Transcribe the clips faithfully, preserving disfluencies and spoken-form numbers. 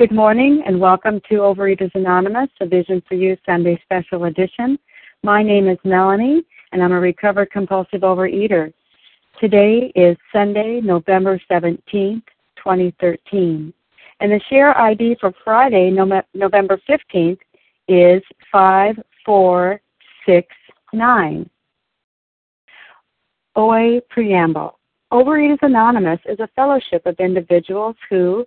Good morning and welcome to Overeaters Anonymous, a Vision for You Sunday Special Edition. My name is Melanie and I'm a recovered compulsive overeater. Today is Sunday, November seventeenth, twenty thirteen. And the share I D for Friday, November fifteenth, is five four six nine. O A Preamble. Overeaters Anonymous is a fellowship of individuals who,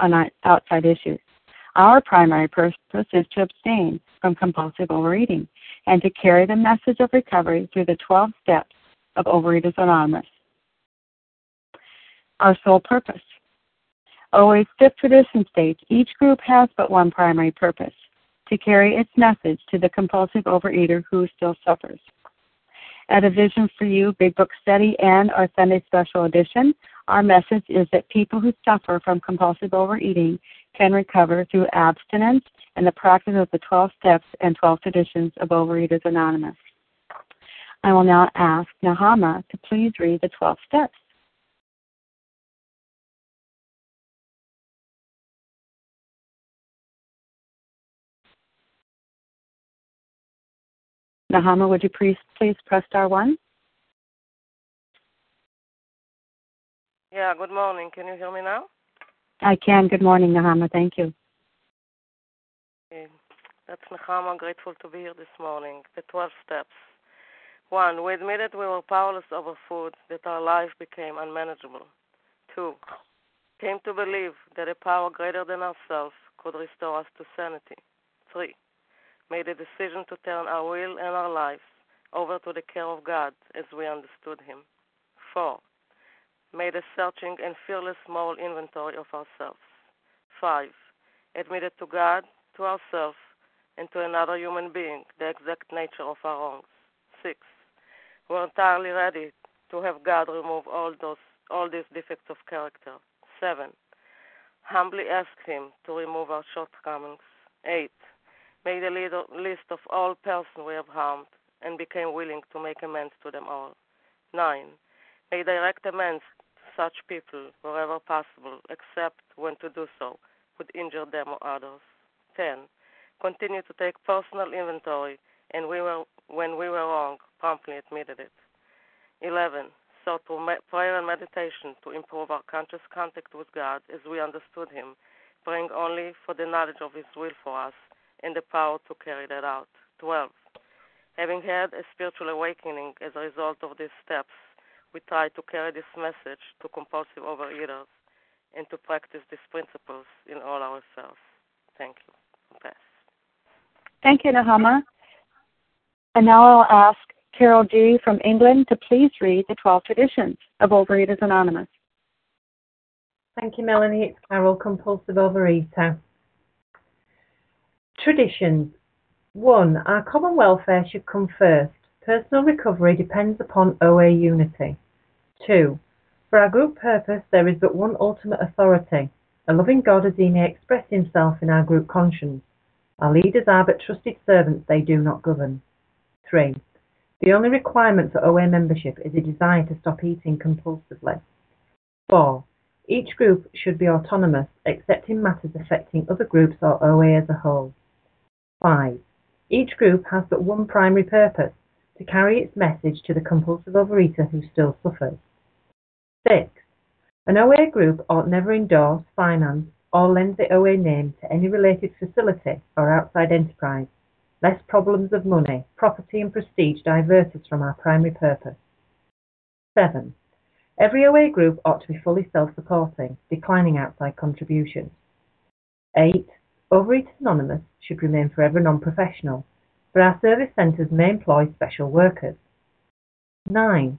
on outside issues. Our primary purpose is to abstain from compulsive overeating and to carry the message of recovery through the twelve steps of Overeaters Anonymous. Our sole purpose. O A's fifth tradition states each group has but one primary purpose, to carry its message to the compulsive overeater who still suffers. At a Vision for You Big Book study and our Sunday Special Edition, our message is that people who suffer from compulsive overeating can recover through abstinence and the practice of the twelve steps and twelve traditions of Overeaters Anonymous. I will now ask Nahama to please read the twelve steps. Nahama, would you please, please press star one? Yeah, good morning. Can you hear me now? I can. Good morning, Nahama. Thank you. Okay. That's Nahama. Grateful to be here this morning. The twelve steps. One, we admitted we were powerless over food, that our life became unmanageable. Two, came to believe that a power greater than ourselves could restore us to sanity. Three, made a decision to turn our will and our lives over to the care of God as we understood Him. Four, made a searching and fearless moral inventory of ourselves. Five, admitted to God, to ourselves, and to another human being the exact nature of our wrongs. Six, were entirely ready to have God remove all those all these defects of character. Seven, humbly asked Him to remove our shortcomings. Eight, made a little list of all persons we have harmed, and became willing to make amends to them all. Nine, made direct amends to such people wherever possible, except when to do so would injure them or others. Ten, continued to take personal inventory, and we were, when we were wrong, promptly admitted it. Eleven, sought through prayer and meditation to improve our conscious contact with God as we understood Him, praying only for the knowledge of His will for us, and the power to carry that out. Twelve, having had a spiritual awakening as a result of these steps, we try to carry this message to compulsive overeaters and to practice these principles in all our affairs. Thank you. Pass. Thank you, Nahama. And now I'll ask Carol G. from England to please read the twelve traditions of Overeaters Anonymous. Thank you, Melanie. It's Carol, compulsive overeater. Traditions. One. Our common welfare should come first. Personal recovery depends upon O A unity. Two. For our group purpose, there is but one ultimate authority, a loving God as He may express Himself in our group conscience. Our leaders are but trusted servants, they do not govern. Three. The only requirement for O A membership is a desire to stop eating compulsively. Four. Each group should be autonomous, except in matters affecting other groups or O A as a whole. Five. Each group has but one primary purpose, to carry its message to the compulsive overeater who still suffers. Six. An O A group ought never endorse, finance, or lend the O A name to any related facility or outside enterprise, lest problems of money, property and prestige divert us from our primary purpose. Seven. Every O A group ought to be fully self-supporting, declining outside contributions. Eight. Overeaters Anonymous should remain forever non-professional, but our service centres may employ special workers. nine.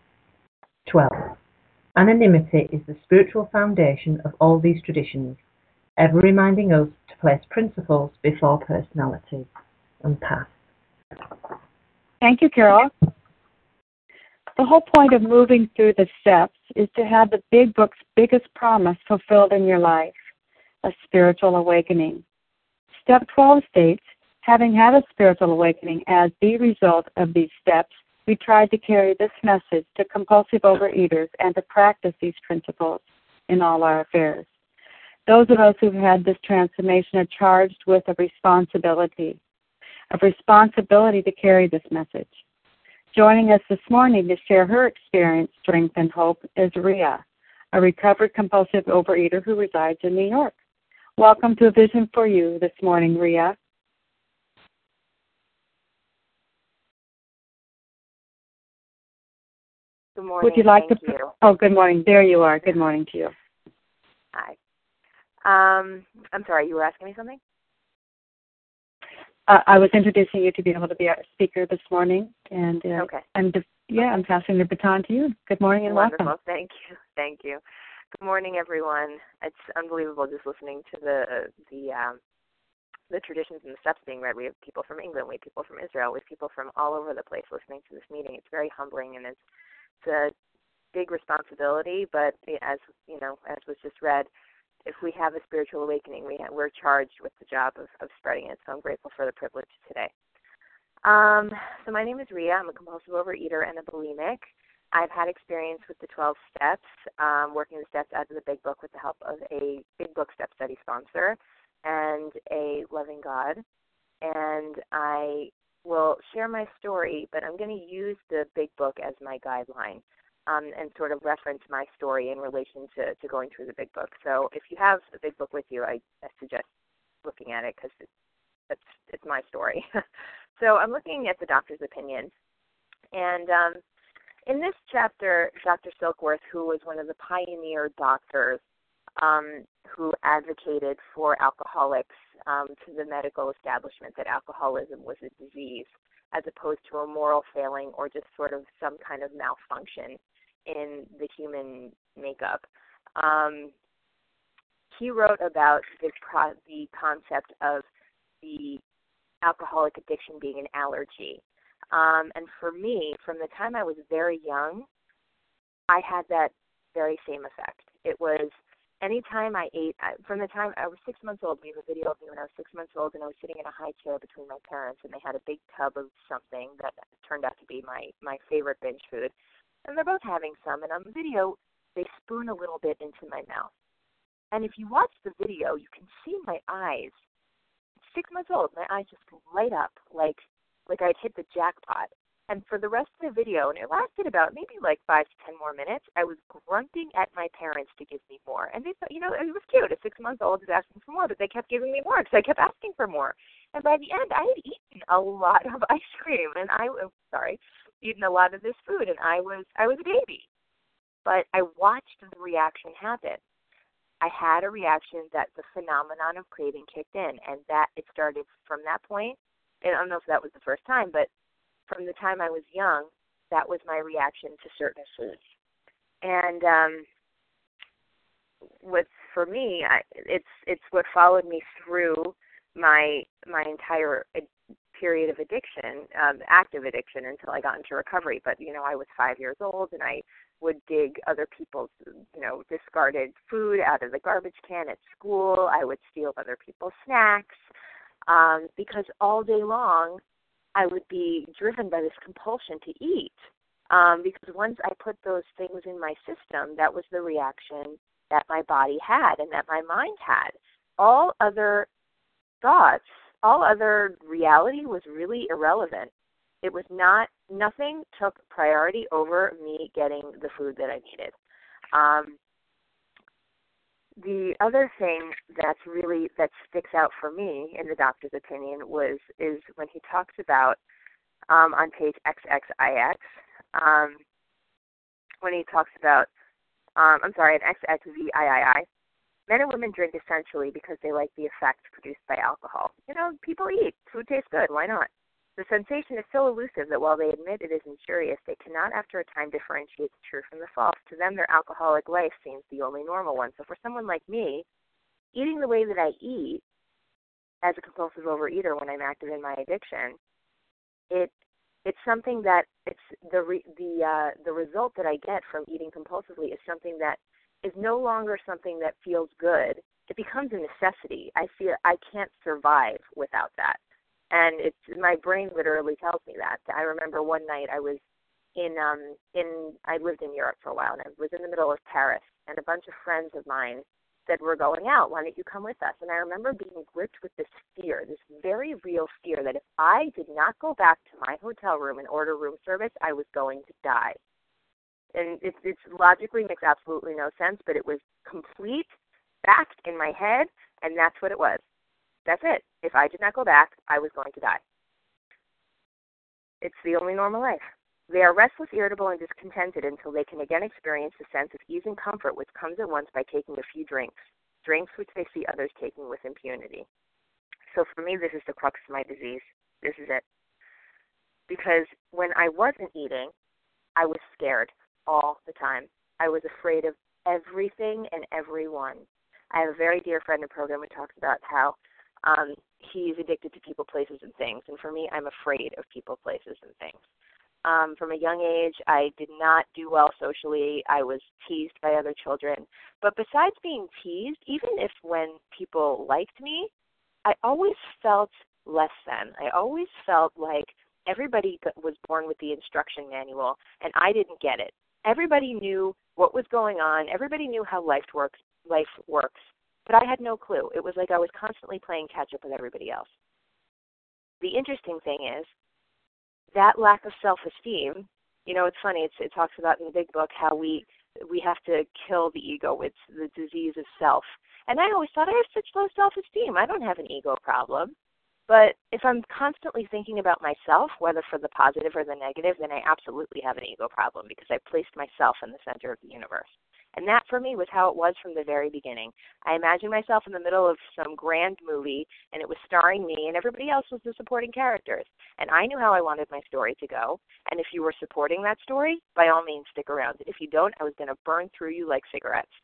twelve. Anonymity is the spiritual foundation of all these traditions, ever reminding us to place principles before personalities. And pass. Thank you, Carol. The whole point of moving through the steps is to have the Big Book's biggest promise fulfilled in your life, a spiritual awakening. Step twelve states, having had a spiritual awakening as the result of these steps, we tried to carry this message to compulsive overeaters and to practice these principles in all our affairs. Those of us who've had this transformation are charged with a responsibility, a responsibility to carry this message. Joining us this morning to share her experience, strength, and hope is Rhea, a recovered compulsive overeater who resides in New York. Welcome to A Vision for You this morning, Rhea. Good morning. Would you like to? You. Oh, good morning. There you are. Good morning to you. Hi. Um, I'm sorry, you were asking me something? Uh, I was introducing you to be able to be our speaker this morning, and uh, okay. I'm de- yeah, I'm passing the baton to you. Good morning and Wonderful. Welcome. Thank you, thank you. Good morning, everyone. It's unbelievable just listening to the the um, the traditions and the steps being read. We have people from England, we have people from Israel, we have people from all over the place listening to this meeting. It's very humbling, and it's, it's a big responsibility. But as you know, as was just read, if we have a spiritual awakening, we have, we're charged with the job of, of spreading it, so I'm grateful for the privilege today. Um, so my name is Rhea. I'm a compulsive overeater and a bulimic. I've had experience with the twelve steps, um, working the steps out of the Big Book with the help of a Big Book step study sponsor and a loving God. And I will share my story, but I'm going to use the Big Book as my guideline. Um, and sort of reference my story in relation to, to going through the Big Book. So if you have the Big Book with you, I, I suggest looking at it because it's, it's, it's my story. So I'm looking at the doctor's opinion. And um, in this chapter, Doctor Silkworth, who was one of the pioneer doctors um, who advocated for alcoholics um, to the medical establishment that alcoholism was a disease, as opposed to a moral failing or just sort of some kind of malfunction in the human makeup. Um, he wrote about the, pro- the concept of the alcoholic addiction being an allergy. Um, and for me, from the time I was very young, I had that very same effect. It was anytime I ate, from the time I was six months old, we have a video of me when I was six months old, and I was sitting in a high chair between my parents, and they had a big tub of something that turned out to be my, my favorite binge food. And they're both having some, and on the video, they spoon a little bit into my mouth. And if you watch the video, you can see my eyes. Six months old, my eyes just light up like, like I'd hit the jackpot. And for the rest of the video, and it lasted about maybe like five to ten more minutes, I was grunting at my parents to give me more. And they thought, you know, it was cute. A six-month-old is asking for more, but they kept giving me more because I kept asking for more. And by the end, I had eaten a lot of ice cream, and I was, sorry, eaten a lot of this food, and I was, I was a baby. But I watched the reaction happen. I had a reaction that the phenomenon of craving kicked in, and that it started from that point. And I don't know if that was the first time, but from the time I was young, that was my reaction to certain foods. And um, what for me, I, it's it's what followed me through my my entire period of addiction, um, active addiction, until I got into recovery. But you know, I was five years old, and I would dig other people's you know discarded food out of the garbage can at school. I would steal other people's snacks um, because all day long, I would be driven by this compulsion to eat um, because once I put those things in my system, that was the reaction that my body had and that my mind had. All other thoughts, all other reality was really irrelevant. It was not, nothing took priority over me getting the food that I needed. Um, the other thing that's really that sticks out for me in the doctor's opinion was is when he talks about um, on page twenty-six, um, when he talks about um, I'm sorry, an twenty-six, men and women drink essentially because they like the effects produced by alcohol. You know, people eat. Food tastes good. Why not? The sensation is so elusive that while they admit it is injurious, they cannot after a time differentiate the true from the false. To them, their alcoholic life seems the only normal one. So for someone like me, eating the way that I eat as a compulsive overeater when I'm active in my addiction, it it's something that it's the re, the uh, the result that I get from eating compulsively is something that is no longer something that feels good. It becomes a necessity. I feel I can't survive without that. And it's my brain literally tells me that. I remember one night I was in um in I lived in Europe for a while, and I was in the middle of Paris, and a bunch of friends of mine said, "We're going out. Why don't you come with us?" And I remember being gripped with this fear, this very real fear that if I did not go back to my hotel room and order room service, I was going to die. And it it's logically makes absolutely no sense, but it was complete fact in my head, and that's what it was. That's it. If I did not go back, I was going to die. It's the only normal life. They are restless, irritable, and discontented until they can again experience the sense of ease and comfort which comes at once by taking a few drinks, drinks which they see others taking with impunity. So for me, this is the crux of my disease. This is it. Because when I wasn't eating, I was scared all the time. I was afraid of everything and everyone. I have a very dear friend in the program who talks about how Um, he's addicted to people, places, and things. And for me, I'm afraid of people, places, and things. Um, from a young age, I did not do well socially. I was teased by other children. But besides being teased, even if when people liked me, I always felt less than. I always felt like everybody was born with the instruction manual, and I didn't get it. Everybody knew what was going on. Everybody knew how life works. Life works. But I had no clue. It was like I was constantly playing catch-up with everybody else. The interesting thing is that lack of self-esteem, you know, it's funny. It's, it talks about in the Big Book how we we have to kill the ego. It's the disease of self. And I always thought I have such low self-esteem. I don't have an ego problem. But if I'm constantly thinking about myself, whether for the positive or the negative, then I absolutely have an ego problem because I placed myself in the center of the universe. And that, for me, was how it was from the very beginning. I imagined myself in the middle of some grand movie, and it was starring me, and everybody else was the supporting characters. And I knew how I wanted my story to go. And if you were supporting that story, by all means, stick around. If you don't, I was going to burn through you like cigarettes.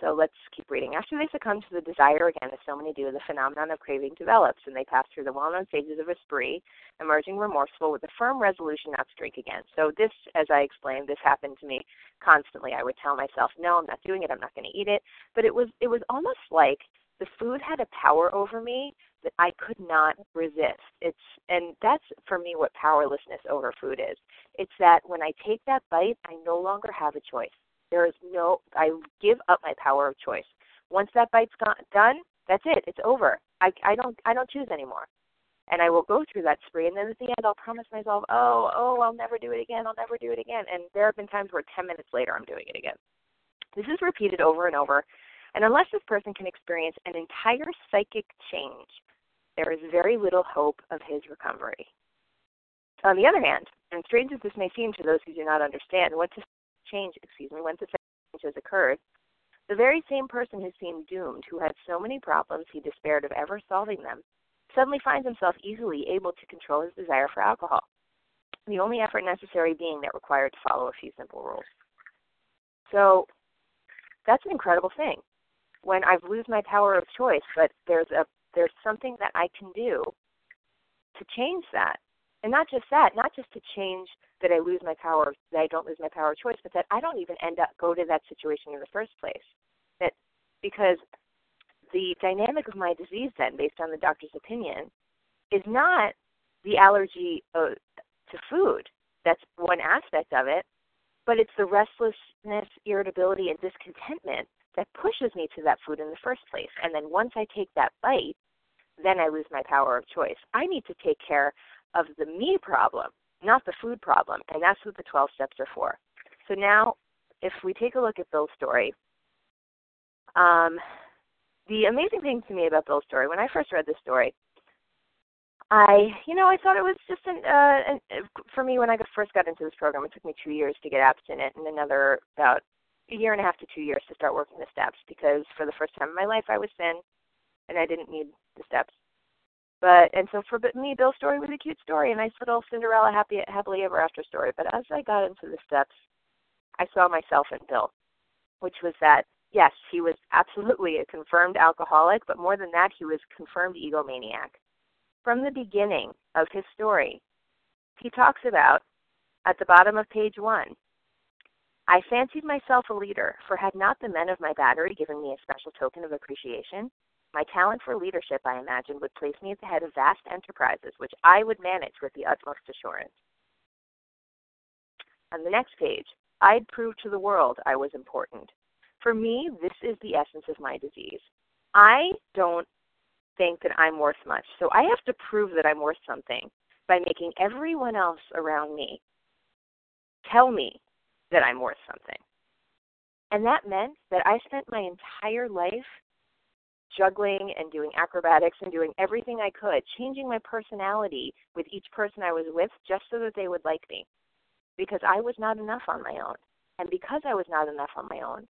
So let's keep reading. After they succumb to the desire again, as so many do, the phenomenon of craving develops, and they pass through the well-known stages of a spree, emerging remorseful with a firm resolution not to drink again. So this, as I explained, this happened to me constantly. I would tell myself, no, I'm not doing it. I'm not going to eat it. But it was it was almost like the food had a power over me that I could not resist. It's and that's, for me, what powerlessness over food is. It's that when I take that bite, I no longer have a choice. There is no, I give up my power of choice. Once that bite's gone, done, that's it. It's over. I, I don't I don't choose anymore. And I will go through that spree. And then at the end, I'll promise myself, oh, oh, I'll never do it again. I'll never do it again. And there have been times where ten minutes later, I'm doing it again. This is repeated over and over. And unless this person can experience an entire psychic change, there is very little hope of his recovery. On the other hand, and strange as this may seem to those who do not understand, once a change, excuse me, once the change has occurred, the very same person who seemed doomed, who had so many problems he despaired of ever solving them, suddenly finds himself easily able to control his desire for alcohol, the only effort necessary being that required to follow a few simple rules. So that's an incredible thing. When I've lost my power of choice, but there's a there's something that I can do to change that. And not just that, not just to change that I lose my power, that I don't lose my power of choice, but that I don't even end up go to that situation in the first place. That because the dynamic of my disease then, based on the doctor's opinion, is not the allergy uh, to food. That's one aspect of it, but it's the restlessness, irritability, and discontentment that pushes me to that food in the first place. And then once I take that bite, then I lose my power of choice. I need to take care of the me problem, not the food problem, and that's what the twelve steps are for. So now, if we take a look at Bill's story, Um, the amazing thing to me about Bill's story, when I first read this story, I, you know, I thought it was just, an, uh, an, for me, when I first got into this program, it took me two years to get abstinent and another about a year and a half to two years to start working the steps, because for the first time in my life I was thin and I didn't need the steps. But, and so for me, Bill's story was a cute story, a nice little Cinderella happy, happily ever after story. But as I got into the steps, I saw myself in Bill, which was that, yes, he was absolutely a confirmed alcoholic, but more than that, he was confirmed egomaniac. From the beginning of his story, he talks about, at the bottom of page one, I fancied myself a leader, for had not the men of my battery given me a special token of appreciation, my talent for leadership, I imagined, would place me at the head of vast enterprises, which I would manage with the utmost assurance. On the next page, I'd prove to the world I was important. For me, this is the essence of my disease. I don't think that I'm worth much, so I have to prove that I'm worth something by making everyone else around me tell me that I'm worth something. And that meant that I spent my entire life juggling and doing acrobatics and doing everything I could, changing my personality with each person I was with just so that they would like me, because I was not enough on my own. And because I was not enough on my own,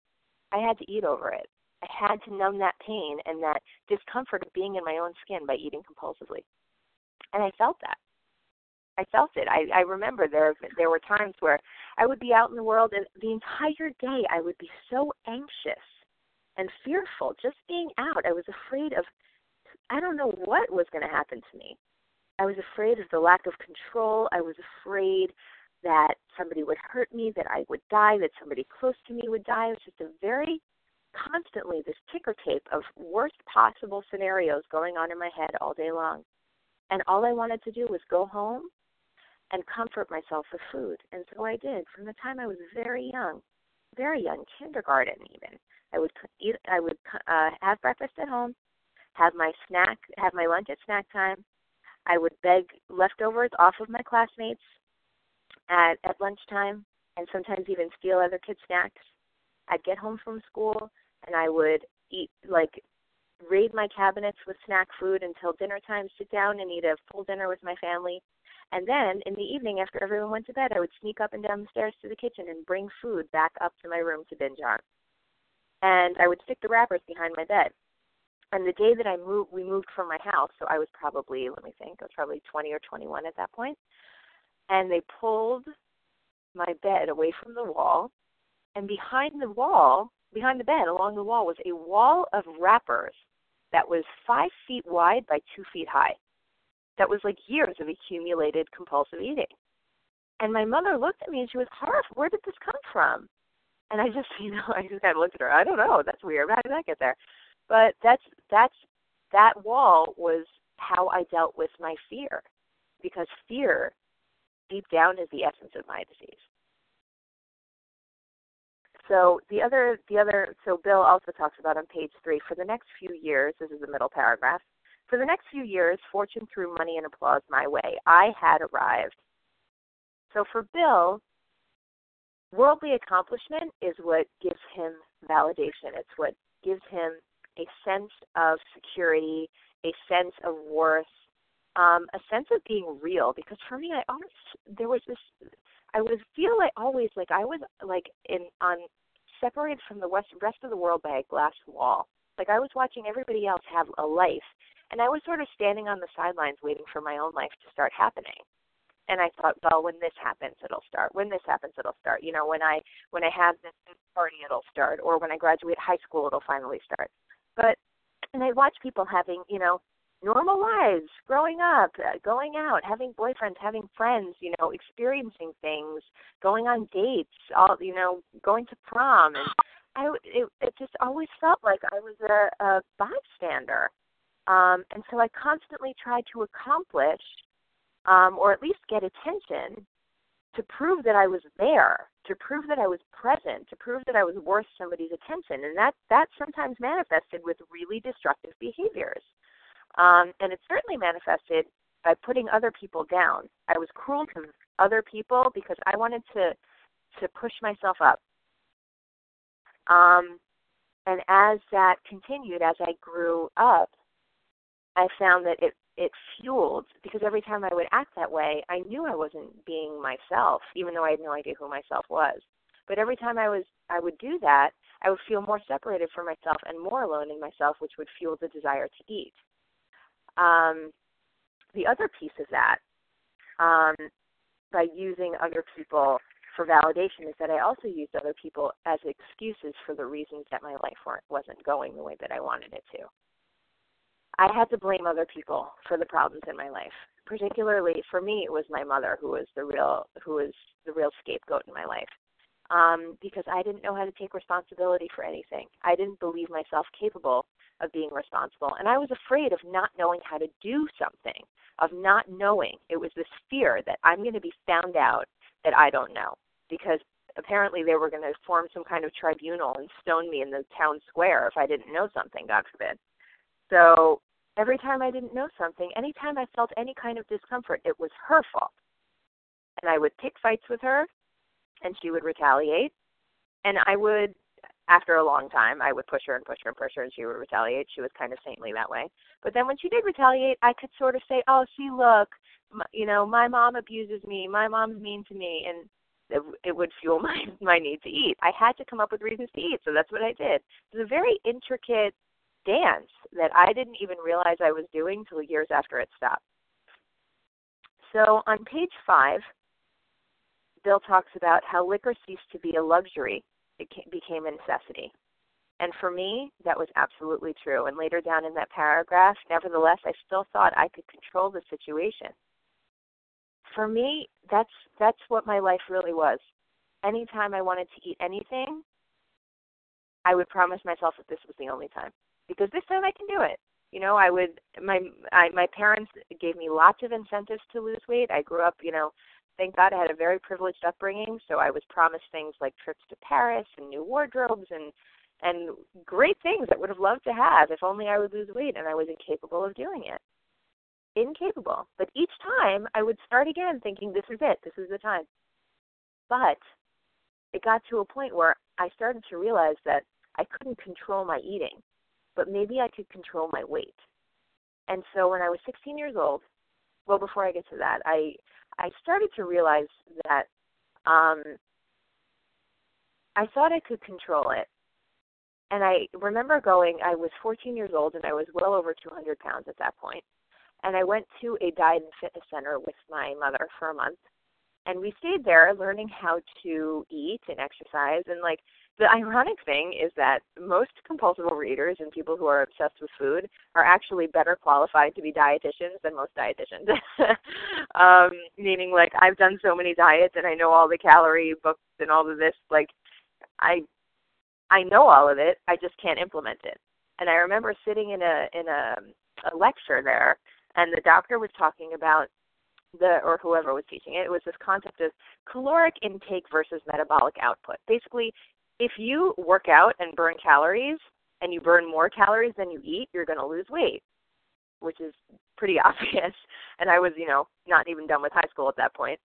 I had to eat over it. I had to numb that pain and that discomfort of being in my own skin by eating compulsively. And I felt that. I felt it. I, I remember there there were times where I would be out in the world and the entire day I would be so anxious and fearful just being out. I was afraid of, I don't know what was going to happen to me. I was afraid of the lack of control. I was afraid that somebody would hurt me, that I would die, that somebody close to me would die. It was just a very constantly this ticker tape of worst possible scenarios going on in my head all day long. And all I wanted to do was go home and comfort myself with food. And so I did. From the time I was very young, very young, kindergarten even, I would eat, I would uh, have breakfast at home, have my snack, have my lunch at snack time. I would beg leftovers off of my classmates at, at lunchtime, and sometimes even steal other kids' snacks. I'd get home from school, and I would eat, like, raid my cabinets with snack food until dinner time, sit down and eat a full dinner with my family. And then in the evening, after everyone went to bed, I would sneak up and down the stairs to the kitchen and bring food back up to my room to binge on. And I would stick the wrappers behind my bed. And the day that I moved, we moved from my house, so I was probably, let me think, I was probably twenty or twenty-one at that point. And they pulled my bed away from the wall. And behind the wall, behind the bed, along the wall, was a wall of wrappers that was five feet wide by two feet high. That was like years of accumulated compulsive eating. And my mother looked at me and she was horrified. Where did this come from? And I just, you know, I just kind of looked at her. I don't know. That's weird. How did that get there? But that's that's that wall was how I dealt with my fear, because fear, deep down, is the essence of my disease. So the other the other so Bill also talks about on page three, for the next few years, this is the middle paragraph. For the next few years, fortune threw money and applause my way. I had arrived. So for Bill, worldly accomplishment is what gives him validation. It's what gives him a sense of security, a sense of worth, um, a sense of being real. Because for me, I always there was this. I would feel like always like I was like in on separated from the west, rest of the world by a glass wall. Like I was watching everybody else have a life, and I was sort of standing on the sidelines waiting for my own life to start happening. And I thought, well, when this happens, it'll start. When this happens, it'll start. You know, when I when I have this party, it'll start. Or when I graduate high school, it'll finally start. But and I watch people having, you know, normal lives, growing up, going out, having boyfriends, having friends, you know, experiencing things, going on dates, all you know, going to prom, and I it, it just always felt like I was a, a bystander, um, and so I constantly tried to accomplish, um, or at least get attention, to prove that I was there, to prove that I was present, to prove that I was worth somebody's attention, and that that sometimes manifested with really destructive behaviors. Um, and it certainly manifested by putting other people down. I was cruel to other people because I wanted to to push myself up. Um, And as that continued, as I grew up, I found that it, it fueled, because every time I would act that way, I knew I wasn't being myself, even though I had no idea who myself was. But every time I was, I would do that, I would feel more separated from myself and more alone in myself, which would fuel the desire to eat. Um, the other piece of that, um, by using other people for validation, is that I also used other people as excuses for the reasons that my life weren't, wasn't going the way that I wanted it to. I had to blame other people for the problems in my life. Particularly for me, it was my mother who was the real who was the real scapegoat in my life. Um, because I didn't know how to take responsibility for anything. I didn't believe myself capable of being responsible. And I was afraid of not knowing how to do something, of not knowing. It was this fear that I'm going to be found out that I don't know, because apparently they were going to form some kind of tribunal and stone me in the town square if I didn't know something, God forbid. So every time I didn't know something, any time I felt any kind of discomfort, it was her fault. And I would pick fights with her, and she would retaliate. And I would, after a long time, I would push her and push her and push her, and she would retaliate. She was kind of saintly that way. But then when she did retaliate, I could sort of say, oh, see, look, my, you know, my mom abuses me. My mom's mean to me. And it, it would fuel my, my need to eat. I had to come up with reasons to eat, so that's what I did. It was a very intricate dance that I didn't even realize I was doing till years after it stopped. So on page five, Bill talks about how liquor ceased to be a luxury. It became a necessity. And for me, that was absolutely true. And later down in that paragraph, nevertheless, I still thought I could control the situation. For me, that's that's what my life really was. Anytime I wanted to eat anything, I would promise myself that this was the only time, because this time I can do it. You know, I would, my I, my parents gave me lots of incentives to lose weight. I grew up, you know, thank God I had a very privileged upbringing, so I was promised things like trips to Paris and new wardrobes and and great things I would have loved to have if only I would lose weight, and I was incapable of doing it. Incapable. But each time I would start again thinking, this is it, this is the time. But it got to a point where I started to realize that I couldn't control my eating, but maybe I could control my weight. And so when I was sixteen years old, well, before I get to that, I I started to realize that um, I thought I could control it. And I remember going, I was fourteen years old, and I was well over two hundred pounds at that point. And I went to a diet and fitness center with my mother for a month. And we stayed there learning how to eat and exercise. And, like, the ironic thing is that most compulsive overeaters and people who are obsessed with food are actually better qualified to be dietitians than most dietitians. um, meaning, like, I've done so many diets and I know all the calorie books and all of this. Like, I I know all of it. I just can't implement it. And I remember sitting in a in a, a lecture there, and the doctor was talking about The, or whoever was teaching it, it was this concept of caloric intake versus metabolic output. Basically, if you work out and burn calories, and you burn more calories than you eat, you're going to lose weight, which is pretty obvious. And I was, you know, not even done with high school at that point.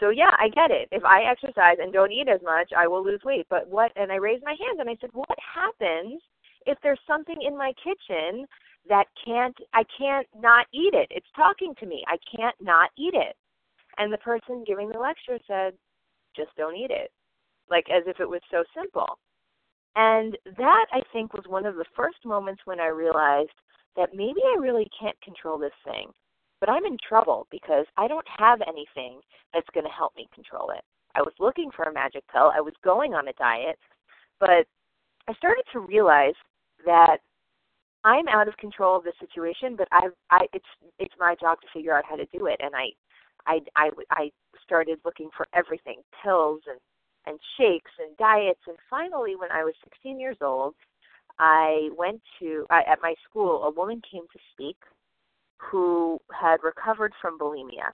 So, yeah, I get it. If I exercise and don't eat as much, I will lose weight. But what, and I raised my hand and I said, what happens if there's something in my kitchen that can't, I can't not eat it. It's talking to me. I can't not eat it. And the person giving the lecture said, just don't eat it. Like, as if it was so simple. And that, I think, was one of the first moments when I realized that maybe I really can't control this thing, but I'm in trouble because I don't have anything that's going to help me control it. I was looking for a magic pill. I was going on a diet, but I started to realize that I'm out of control of the situation, but I've, I, it's it's my job to figure out how to do it. And I, I, I, I started looking for everything, pills and, and shakes and diets. And finally, when I was sixteen years old, I went to, I, at my school, a woman came to speak who had recovered from bulimia.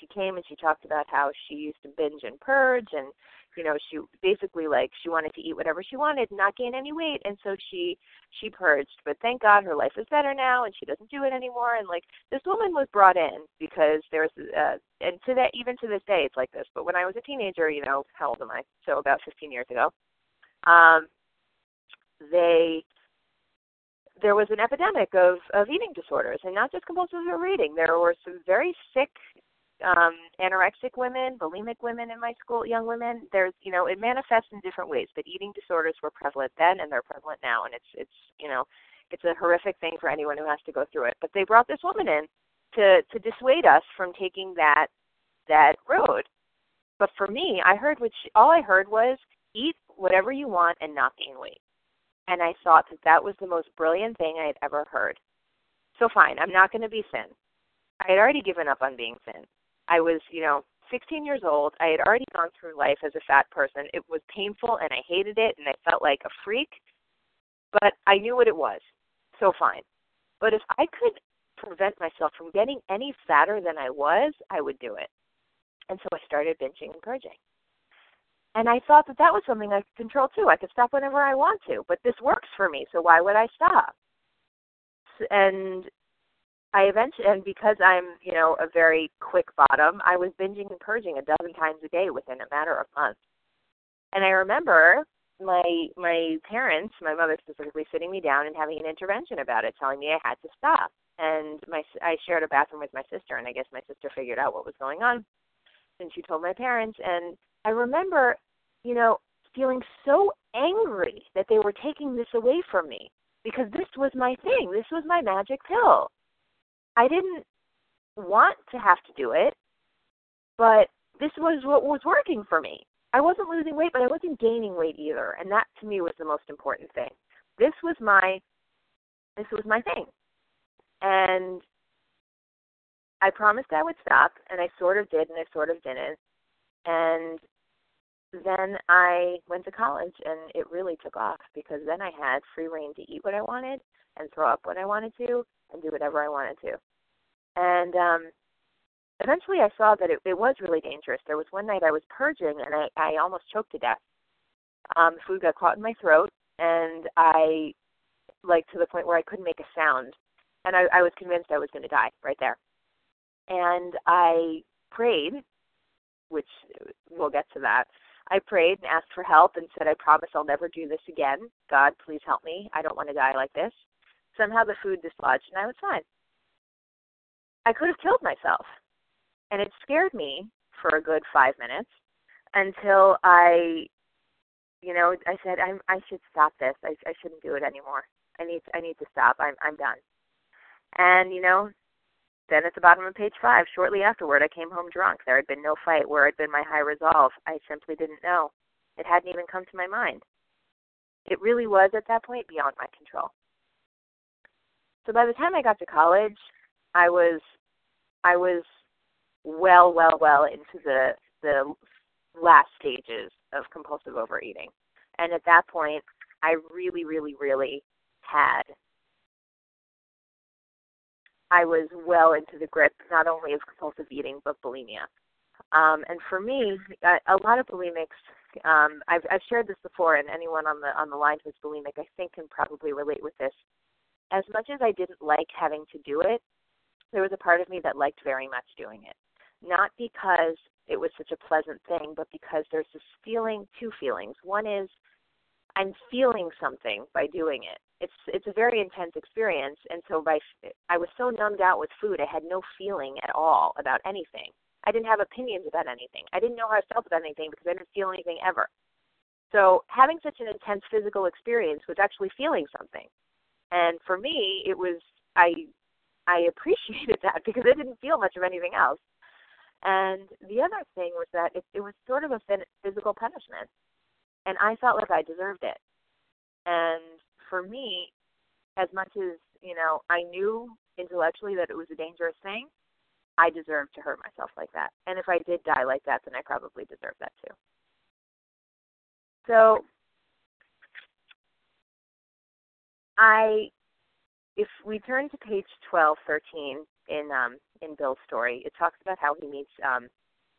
She came and she talked about how she used to binge and purge, and, you know, she basically, like, she wanted to eat whatever she wanted and not gain any weight, and so she she purged. But thank God her life is better now, and she doesn't do it anymore. And, like, this woman was brought in because there's, uh, and to that, even to this day, it's like this. But when I was a teenager, you know, how old am I? So about fifteen years ago, um, they there was an epidemic of, of eating disorders, and not just compulsive overeating. There were some very sick um, anorexic women, bulimic women in my school, young women. There's, you know, it manifests in different ways, but eating disorders were prevalent then, and they're prevalent now, and it's it's you know it's a horrific thing for anyone who has to go through it. But they brought this woman in to to dissuade us from taking that that road. But for me, I heard which all I heard was eat whatever you want and not gain weight. And I thought that that was the most brilliant thing I had ever heard. So fine, I'm not going to be thin. I had already given up on being thin. I was, you know, sixteen years old. I had already gone through life as a fat person. It was painful, and I hated it, and I felt like a freak. But I knew what it was. So fine. But if I could prevent myself from getting any fatter than I was, I would do it. And so I started binging and purging. And I thought that that was something I could control, too. I could stop whenever I want to, but this works for me, so why would I stop? And I eventually, and because I'm, you know, a very quick bottom, I was binging and purging a dozen times a day within a matter of months. And I remember my my parents, my mother specifically, sitting me down and having an intervention about it, telling me I had to stop. And my I shared a bathroom with my sister, and I guess my sister figured out what was going on, and she told my parents, and I remember, you know, feeling so angry that they were taking this away from me because this was my thing. This was my magic pill. I didn't want to have to do it, but this was what was working for me. I wasn't losing weight, but I wasn't gaining weight either, and that to me was the most important thing. This was my, this was my thing, and I promised I would stop, and I sort of did, and I sort of didn't, and then I went to college, and it really took off because then I had free rein to eat what I wanted and throw up when I wanted to and do whatever I wanted to. And um, eventually I saw that it, it was really dangerous. There was one night I was purging, and I, I almost choked to death. Um, food got caught in my throat, and I, like, to the point where I couldn't make a sound. And I, I was convinced I was going to die right there. And I prayed, which we'll get to that. I prayed and asked for help and said, I promise I'll never do this again. God, please help me. I don't want to die like this. Somehow the food dislodged and I was fine. I could have killed myself. And it scared me for a good five minutes until I, you know, I said, I'm, I should stop this. I, I shouldn't do it anymore. I need I need to stop. I'm I'm done. And, you know, then at the bottom of page five, shortly afterward, I came home drunk. There had been no fight. Where had been my high resolve? I simply didn't know. It hadn't even come to my mind. It really was, at that point, beyond my control. So by the time I got to college, I was I was well, well, well into the the last stages of compulsive overeating. And at that point, I really, really, really had I was well into the grip, not only of compulsive eating, but bulimia. Um, and for me, a lot of bulimics, um, I've, I've shared this before, and anyone on the on the line who's bulimic, I think, can probably relate with this. As much as I didn't like having to do it, there was a part of me that liked very much doing it. Not because it was such a pleasant thing, but because there's this feeling, two feelings. One is, I'm feeling something by doing it. It's it's a very intense experience, and so by I was so numbed out with food, I had no feeling at all about anything. I didn't have opinions about anything. I didn't know how I felt about anything because I didn't feel anything ever. So having such an intense physical experience was actually feeling something, and for me, it was I I appreciated that because I didn't feel much of anything else. And the other thing was that it, it was sort of a physical punishment. And I felt like I deserved it. And for me, as much as, you know, I knew intellectually that it was a dangerous thing, I deserved to hurt myself like that. And if I did die like that, then I probably deserved that too. So I, if we turn to page twelve, thirteen in um, in Bill's story, it talks about how he meets um,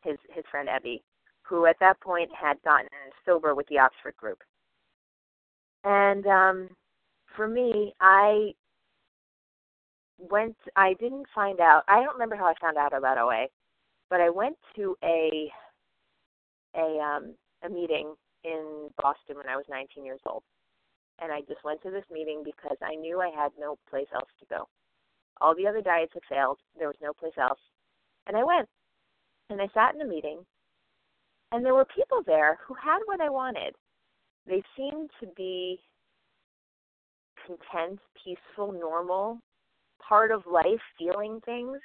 his, his friend Ebby, who at that point had gotten sober with the Oxford Group. And um, for me, I went, I didn't find out, I don't remember how I found out about O A, but I went to a a, um, a meeting in Boston when I was nineteen years old. and I just went to this meeting because I knew I had no place else to go. All the other diets had failed. There was no place else. And I went, and I sat in the meeting, and there were people there who had what I wanted. They seemed to be content, peaceful, normal, part of life, feeling things.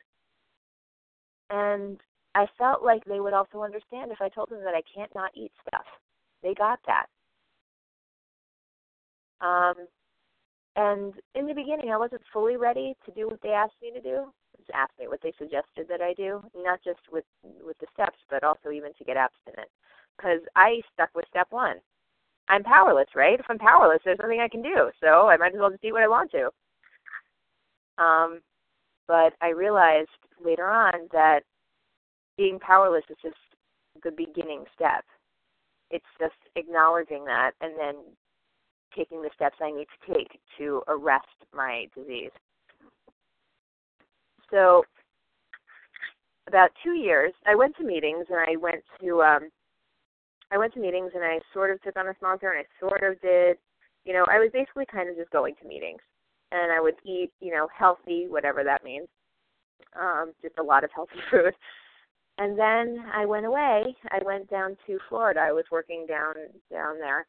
And I felt like they would also understand if I told them that I can't not eat stuff. They got that. Um, and in the beginning, I wasn't fully ready to do what they asked me to do. Just asked me what they suggested that I do, not just with, with the steps, but also even to get abstinent. Because I stuck with step one. I'm powerless, right? If I'm powerless, there's nothing I can do. So I might as well just eat what I want to. Um, but I realized later on that being powerless is just the beginning step. It's just acknowledging that and then taking the steps I need to take to arrest my disease. So about two years, I went to meetings and I went to um, I went to meetings and I sort of took on a small journey. I sort of did, you know, I was basically kind of just going to meetings. And I would eat, you know, healthy, whatever that means, um, just a lot of healthy food. And then I went away. I went down to Florida. I was working down down there.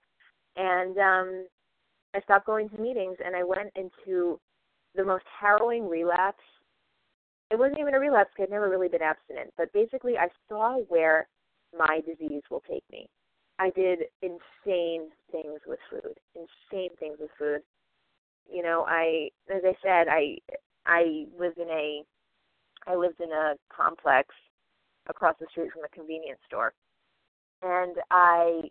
And um, I stopped going to meetings, and I went into the most harrowing relapse. It wasn't even a relapse because I'd never really been abstinent. But basically I saw where my disease will take me. I did insane things with food, insane things with food. You know, I, as I said, I, I lived in a, I lived in a complex across the street from a convenience store, and I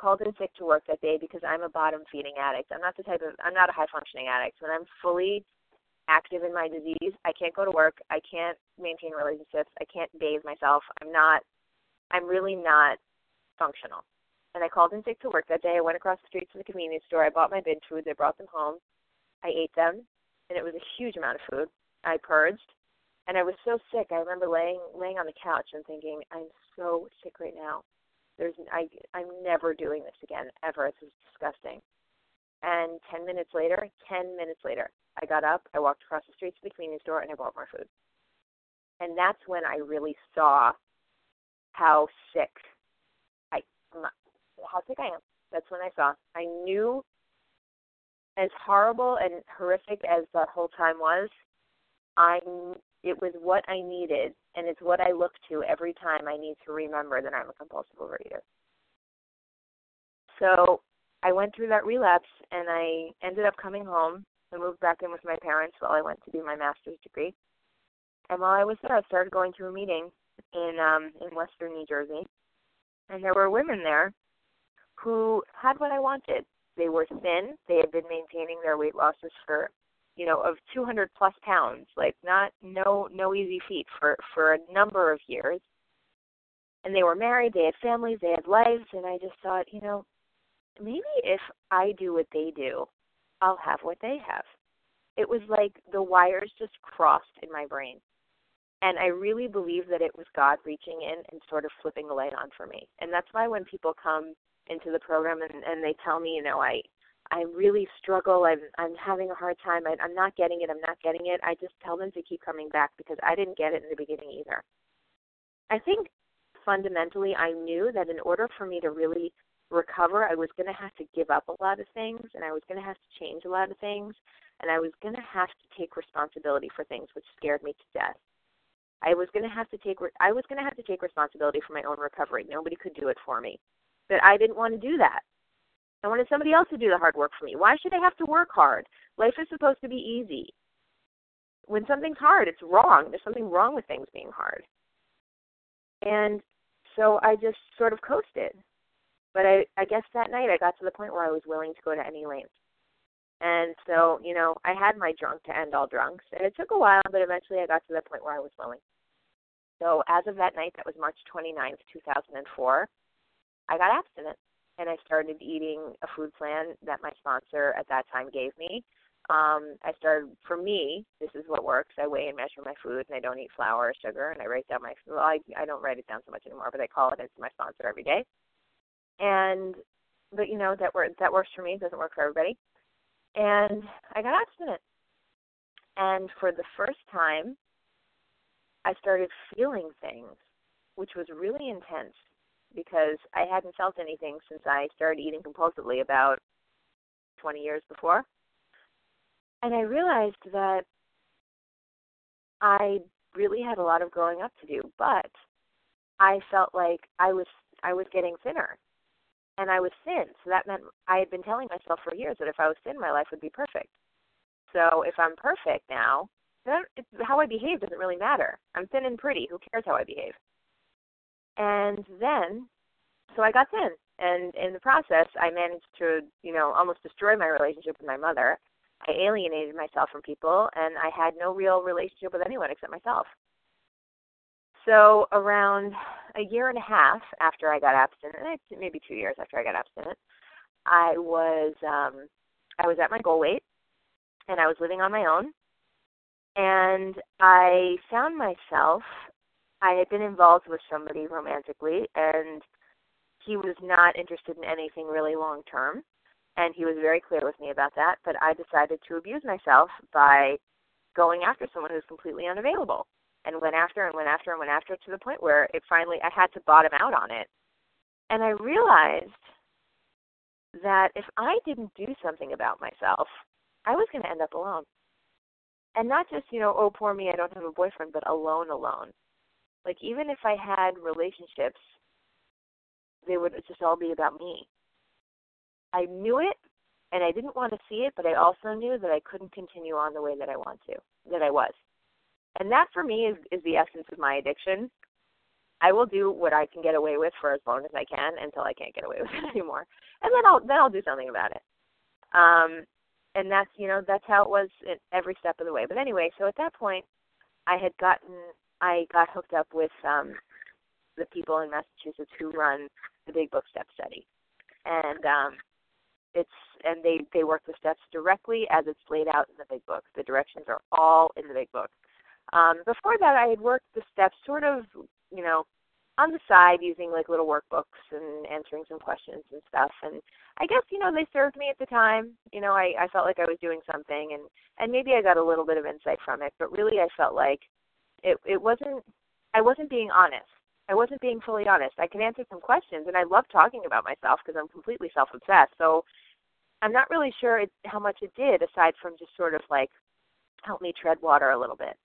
called in sick to work that day because I'm a bottom feeding addict. I'm not the type of, I'm not a high functioning addict. When I'm fully active in my disease, I can't go to work. I can't maintain relationships. I can't bathe myself. I'm not, I'm really not functional. And I called in sick to work that day. I went across the street to the convenience store. I bought my binge foods. I brought them home. I ate them, and it was a huge amount of food. I purged, and I was so sick. I remember laying laying on the couch and thinking, I'm so sick right now. There's I, I'm never doing this again, ever. This is disgusting. And ten minutes later, ten minutes later, I got up. I walked across the street to the convenience store, and I bought more food. And that's when I really saw how sick I how sick I am. That's when I saw. I knew, as horrible and horrific as that whole time was, I it was what I needed, and it's what I look to every time I need to remember that I'm a compulsive overeater. So I went through that relapse, and I ended up coming home. I moved back in with my parents while I went to do my master's degree. And while I was there, I started going to a meeting in um, in Western New Jersey, and there were women there who had what I wanted. They were thin. They had been maintaining their weight losses for, you know, of two hundred plus pounds, like not, no, no easy feat for, for a number of years. And they were married. They had families. They had lives. And I just thought, you know, maybe if I do what they do, I'll have what they have. It was like the wires just crossed in my brain. And I really believe that it was God reaching in and sort of flipping the light on for me. And that's why when people come into the program and, and they tell me, you know, I I really struggle, I'm I'm having a hard time, I, I'm not getting it, I'm not getting it, I just tell them to keep coming back because I didn't get it in the beginning either. I think fundamentally I knew that in order for me to really recover, I was going to have to give up a lot of things, and I was going to have to change a lot of things, and I was going to have to take responsibility for things, which scared me to death. I was going to have to take re- I was going to have to take responsibility for my own recovery. Nobody could do it for me. That I didn't want to do that. I wanted somebody else to do the hard work for me. Why should I have to work hard? Life is supposed to be easy. When something's hard, it's wrong. There's something wrong with things being hard. And so I just sort of coasted. But I, I guess that night I got to the point where I was willing to go to any length. And so, you know, I had my drunk to end all drunks. And it took a while, but eventually I got to the point where I was willing. So as of that night, that was March twenty-ninth, two thousand four, I got abstinent, and I started eating a food plan that my sponsor at that time gave me. Um, I started, for me, this is what works. I weigh and measure my food, and I don't eat flour or sugar, and I write down my well, I, I don't write it down so much anymore, but I call it into my sponsor every day. And but you know, that, work, that works for me. It doesn't work for everybody. And I got abstinent. And for the first time, I started feeling things, which was really intense because I hadn't felt anything since I started eating compulsively about twenty years before. And I realized that I really had a lot of growing up to do, but I felt like I was I was getting thinner, and I was thin, so that meant I had been telling myself for years that if I was thin, my life would be perfect. So if I'm perfect now, that, it, how I behave doesn't really matter. I'm thin and pretty. Who cares how I behave? And then, so I got thin. And in the process, I managed to, you know, almost destroy my relationship with my mother. I alienated myself from people, and I had no real relationship with anyone except myself. So around a year and a half after I got abstinent, maybe two years after I got abstinent, I was um, I was at my goal weight, and I was living on my own. And I found myself, I had been involved with somebody romantically, and he was not interested in anything really long term, and he was very clear with me about that, but I decided to abuse myself by going after someone who was completely unavailable, and went after and went after and went after to the point where it finally, I had to bottom out on it. And I realized that if I didn't do something about myself, I was going to end up alone. And not just, you know, oh, poor me, I don't have a boyfriend, but alone, alone. Like, even if I had relationships, they would just all be about me. I knew it, and I didn't want to see it, but I also knew that I couldn't continue on the way that I want to, that I was. And that, for me, is, is the essence of my addiction. I will do what I can get away with for as long as I can until I can't get away with it anymore. And then I'll, then I'll do something about it. Um, and that's, you know, that's how it was at every step of the way. But anyway, so at that point, I had gotten, I got hooked up with um, the people in Massachusetts who run the Big Book Step Study. And um, it's, and they, they work the steps directly as it's laid out in the Big Book. The directions are all in the Big Book. Um, before that, I had worked the steps sort of, you know, on the side using, like, little workbooks and answering some questions and stuff. And I guess, you know, they served me at the time. You know, I, I felt like I was doing something, and, and maybe I got a little bit of insight from it. But really, I felt like it, it wasn't – I wasn't being honest. I wasn't being fully honest. I can answer some questions, and I love talking about myself because I'm completely self-obsessed. So I'm not really sure it, how much it did aside from just sort of, like, help me tread water a little bit.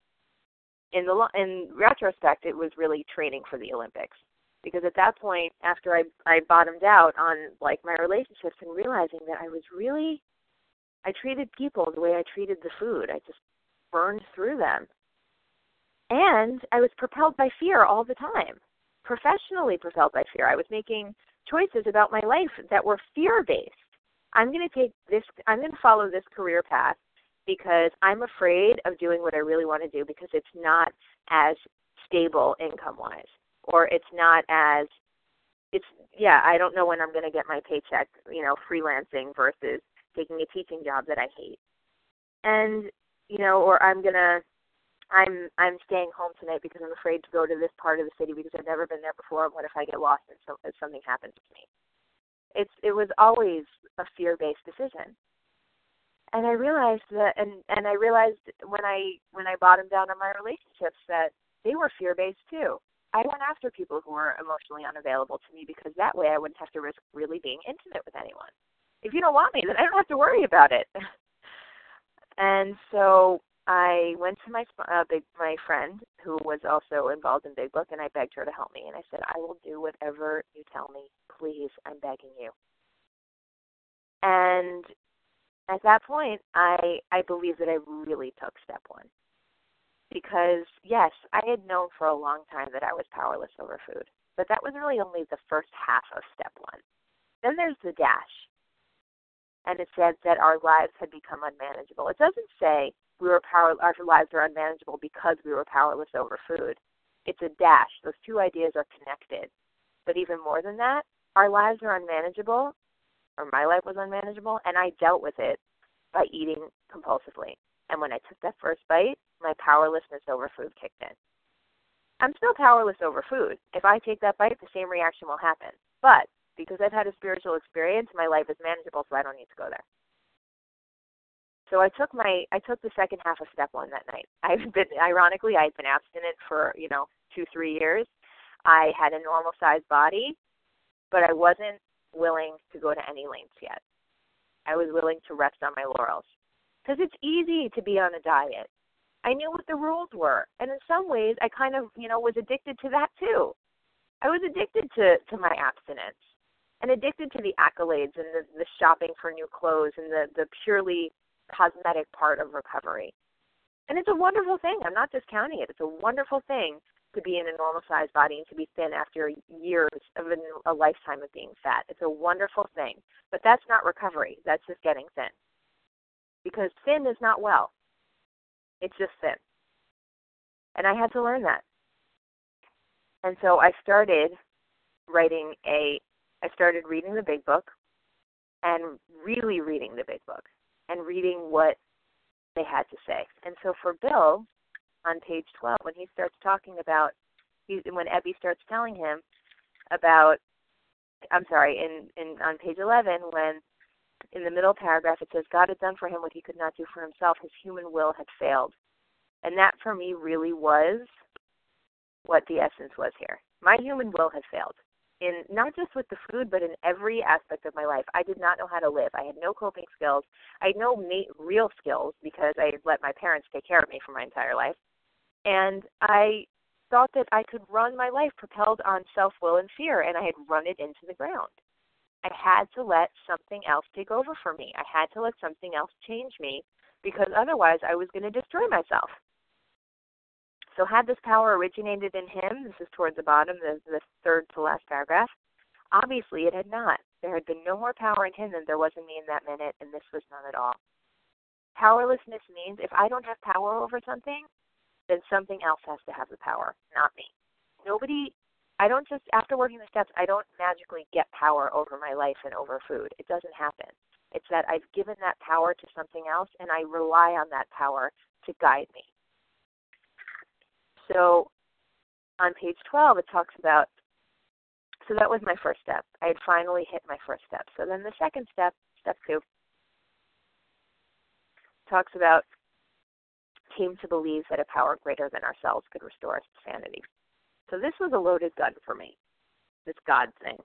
In the in retrospect, it was really training for the Olympics, because at that point, after I I bottomed out on, like, my relationships and realizing that I was really, I treated people the way I treated the food. I just burned through them. And I was propelled by fear all the time, professionally propelled by fear. I was making choices about my life that were fear-based. I'm going to take this, I'm going to follow this career path, because I'm afraid of doing what I really want to do because it's not as stable income-wise, or it's not as, it's yeah, I don't know when I'm going to get my paycheck, you know, freelancing versus taking a teaching job that I hate. And, you know, or I'm going to, I'm I'm staying home tonight because I'm afraid to go to this part of the city because I've never been there before. What if I get lost and so, if something happens to me? It's It was always a fear-based decision. And I realized that, and, and I realized when I when I bottomed down on my relationships that they were fear-based too. I went after people who were emotionally unavailable to me because that way I wouldn't have to risk really being intimate with anyone. If you don't want me, then I don't have to worry about it. And so I went to my uh, big, my friend who was also involved in Big Book, and I begged her to help me. And I said, I will do whatever you tell me. Please, I'm begging you. And at that point, I, I believe that I really took step one, because, yes, I had known for a long time that I was powerless over food, but that was really only the first half of step one. Then there's the dash, and it said that our lives had become unmanageable. It doesn't say we were power, our lives were unmanageable because we were powerless over food. It's a dash. Those two ideas are connected. But even more than that, our lives are unmanageable, or my life was unmanageable, and I dealt with it by eating compulsively. And when I took that first bite, my powerlessness over food kicked in. I'm still powerless over food. If I take that bite, the same reaction will happen. But because I've had a spiritual experience. My life is manageable, so I don't need to go there. So I took my I took the second half of step one that night. I've been ironically I had been abstinent for you know two three years. I had a normal sized body, but I wasn't willing to go to any lengths yet. I was willing to rest on my laurels because it's easy to be on a diet. I knew what the rules were, and in some ways, I kind of you know was addicted to that too. I was addicted to, to my abstinence and addicted to the accolades and the, the shopping for new clothes and the, the purely cosmetic part of recovery. And it's a wonderful thing. I'm not discounting it. It's a wonderful thing to be in a normal-sized body and to be thin after years of a, a lifetime of being fat. It's a wonderful thing. But that's not recovery. That's just getting thin. Because thin is not well. It's just thin. And I had to learn that. And so I started writing a, I started reading the Big Book and really reading the Big Book and reading what they had to say. And so for Bill, on page twelve, when he starts talking about, he, when Ebby starts telling him about, I'm sorry, in, in on page eleven, when in the middle paragraph it says, God had done for him what he could not do for himself. His human will had failed. And that for me really was what the essence was here. My human will had failed, in not just with the food, but in every aspect of my life. I did not know how to live. I had no coping skills. I had no ma- real skills because I had let my parents take care of me for my entire life. And I thought that I could run my life propelled on self-will and fear, and I had run it into the ground. I had to let something else take over for me. I had to let something else change me because otherwise I was going to destroy myself. So had this power originated in him, this is towards the bottom, the, the third to last paragraph, obviously it had not. There had been no more power in him than there was in me in that minute, and this was none at all. Powerlessness means if I don't have power over something, then something else has to have the power, not me. Nobody, I don't just, after working the steps, I don't magically get power over my life and over food. It doesn't happen. It's that I've given that power to something else, and I rely on that power to guide me. So on page twelve, it talks about, so that was my first step. I had finally hit my first step. So then the second step, step two, talks about came to believe that a power greater than ourselves could restore us to sanity. So this was a loaded gun for me, this God thing.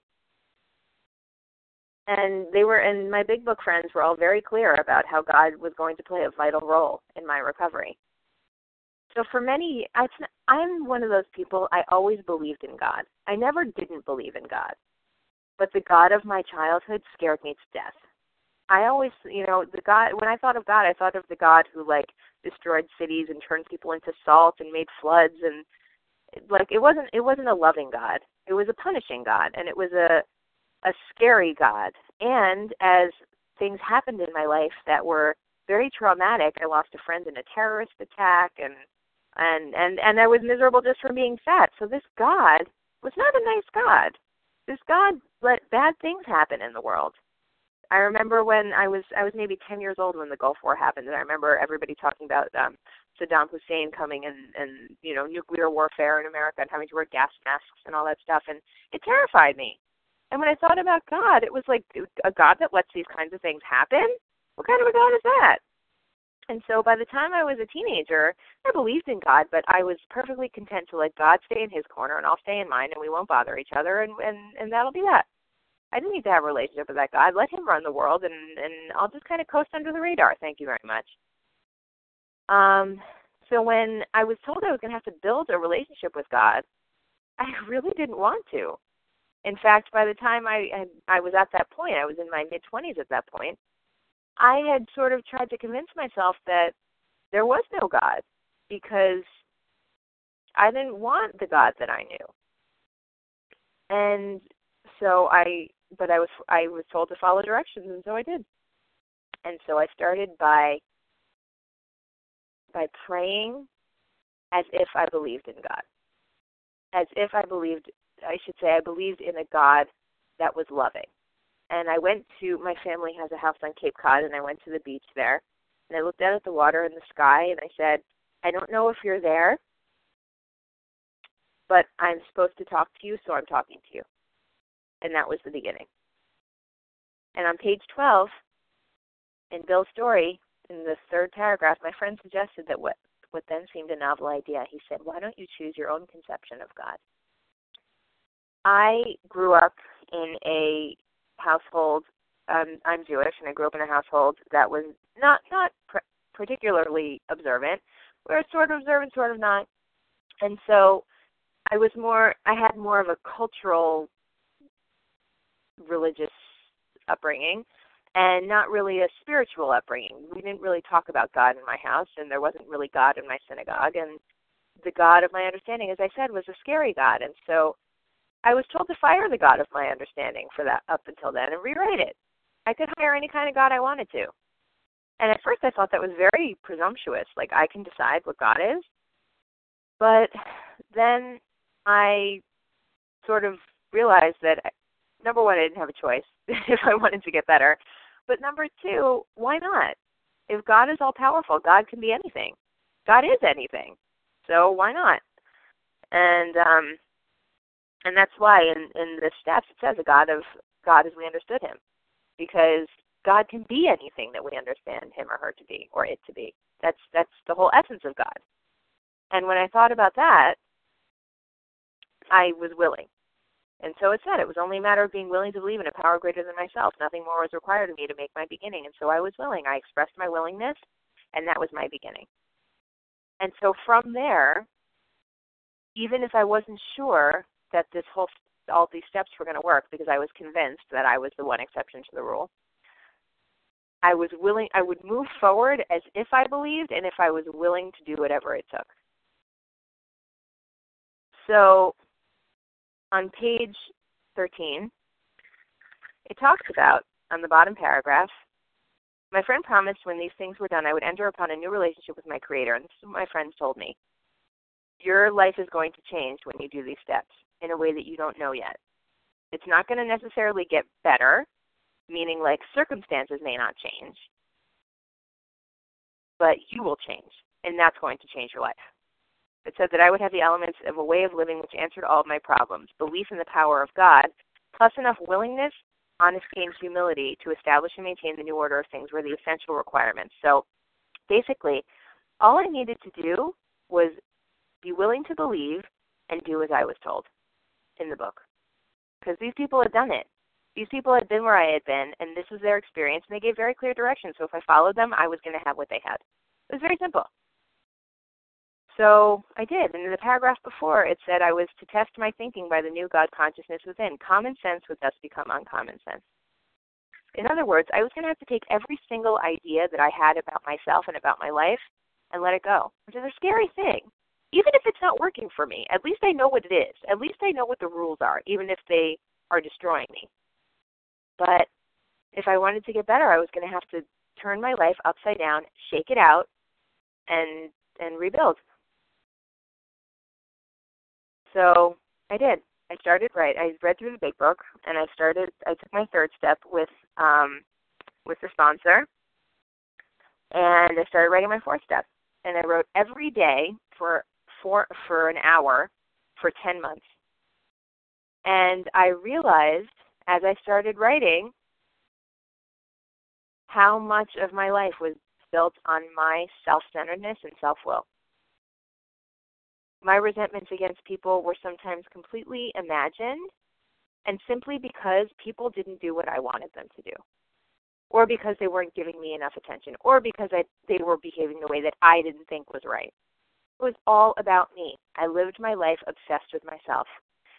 And they were, and my Big Book friends were all very clear about how God was going to play a vital role in my recovery. So for many, I'm one of those people, I always believed in God. I never didn't believe in God. But the God of my childhood scared me to death. I always, you know, the God, when I thought of God, I thought of the God who, like, destroyed cities and turned people into salt and made floods. And, like, it wasn't it wasn't a loving God. It was a punishing God. And it was a a scary God. And as things happened in my life that were very traumatic, I lost a friend in a terrorist attack, and And, and and I was miserable just from being fat. So this God was not a nice God. This God let bad things happen in the world. I remember when I was I was maybe ten years old when the Gulf War happened, and I remember everybody talking about um, Saddam Hussein coming and, and, you know, nuclear warfare in America and having to wear gas masks and all that stuff, and it terrified me. And when I thought about God, it was like a God that lets these kinds of things happen? What kind of a God is that? And so by the time I was a teenager, I believed in God, but I was perfectly content to let God stay in his corner and I'll stay in mine and we won't bother each other and, and, and that'll be that. I didn't need to have a relationship with that God. Let him run the world and, and I'll just kind of coast under the radar. Thank you very much. Um, so when I was told I was going to have to build a relationship with God, I really didn't want to. In fact, by the time I, I, I was at that point, I was in my mid-twenties at that point, I had sort of tried to convince myself that there was no God because I didn't want the God that I knew. And so I, but I was I was told to follow directions, and so I did. And so I started by by praying as if I believed in God. As if I believed, I should say I believed in a God that was loving. And I went to, my family has a house on Cape Cod, and I went to the beach there. And I looked out at the water and the sky, and I said, I don't know if you're there, but I'm supposed to talk to you, so I'm talking to you. And that was the beginning. And on page twelve, in Bill's story, in the third paragraph, my friend suggested that what, what then seemed a novel idea. He said, why don't you choose your own conception of God? I grew up in a household, um, I'm Jewish, and I grew up in a household that was not, not pr- particularly observant. We were sort of observant, sort of not. And so I was more, I had more of a cultural religious upbringing and not really a spiritual upbringing. We didn't really talk about God in my house, and there wasn't really God in my synagogue. And the God of my understanding, as I said, was a scary God. And so I was told to fire the God of my understanding for that up until then and rewrite it. I could hire any kind of God I wanted to. And at first I thought that was very presumptuous, like I can decide what God is. But then I sort of realized that, number one, I didn't have a choice if I wanted to get better. But number two, why not? If God is all-powerful, God can be anything. God is anything. So why not? And um, and that's why in, in the steps it says a God of God as we understood him, because God can be anything that we understand him or her to be or it to be. That's that's the whole essence of God. And when I thought about that, I was willing. And so it said it was only a matter of being willing to believe in a power greater than myself. Nothing more was required of me to make my beginning. And so I was willing. I expressed my willingness, and that was my beginning. And so from there, even if I wasn't sure that this whole, all these steps were going to work, because I was convinced that I was the one exception to the rule, I was willing, I would move forward as if I believed and if I was willing to do whatever it took. So on page thirteen, it talks about, on the bottom paragraph, my friend promised when these things were done, I would enter upon a new relationship with my Creator. And this is what my friends told me. Your life is going to change when you do these steps in a way that you don't know yet. It's not going to necessarily get better, meaning like circumstances may not change, but you will change, and that's going to change your life. It said that I would have the elements of a way of living which answered all of my problems, belief in the power of God, plus enough willingness, honesty, and humility to establish and maintain the new order of things were the essential requirements. So basically, all I needed to do was be willing to believe and do as I was told in the book, because these people had done it. These people had been where I had been, and this was their experience, and they gave very clear directions. So if I followed them, I was going to have what they had. It was very simple. So I did, and in the paragraph before, it said I was to test my thinking by the new God consciousness within. Common sense would thus become uncommon sense. In other words, I was going to have to take every single idea that I had about myself and about my life and let it go, which is a scary thing. Even if it's not working for me, at least I know what it is. At least I know what the rules are, even if they are destroying me. But if I wanted to get better, I was going to have to turn my life upside down, shake it out, and and rebuild. So I did. I started right. I read through the Big Book, and I started. I took my third step with um, with the sponsor, and I started writing my fourth step. And I wrote every day for for for an hour for ten months. And I realized, as I started writing, how much of my life was built on my self-centeredness and self-will. My resentments against people were sometimes completely imagined and simply because people didn't do what I wanted them to do, or because they weren't giving me enough attention, or because I, they were behaving the way that I didn't think was right. It was all about me. I lived my life obsessed with myself.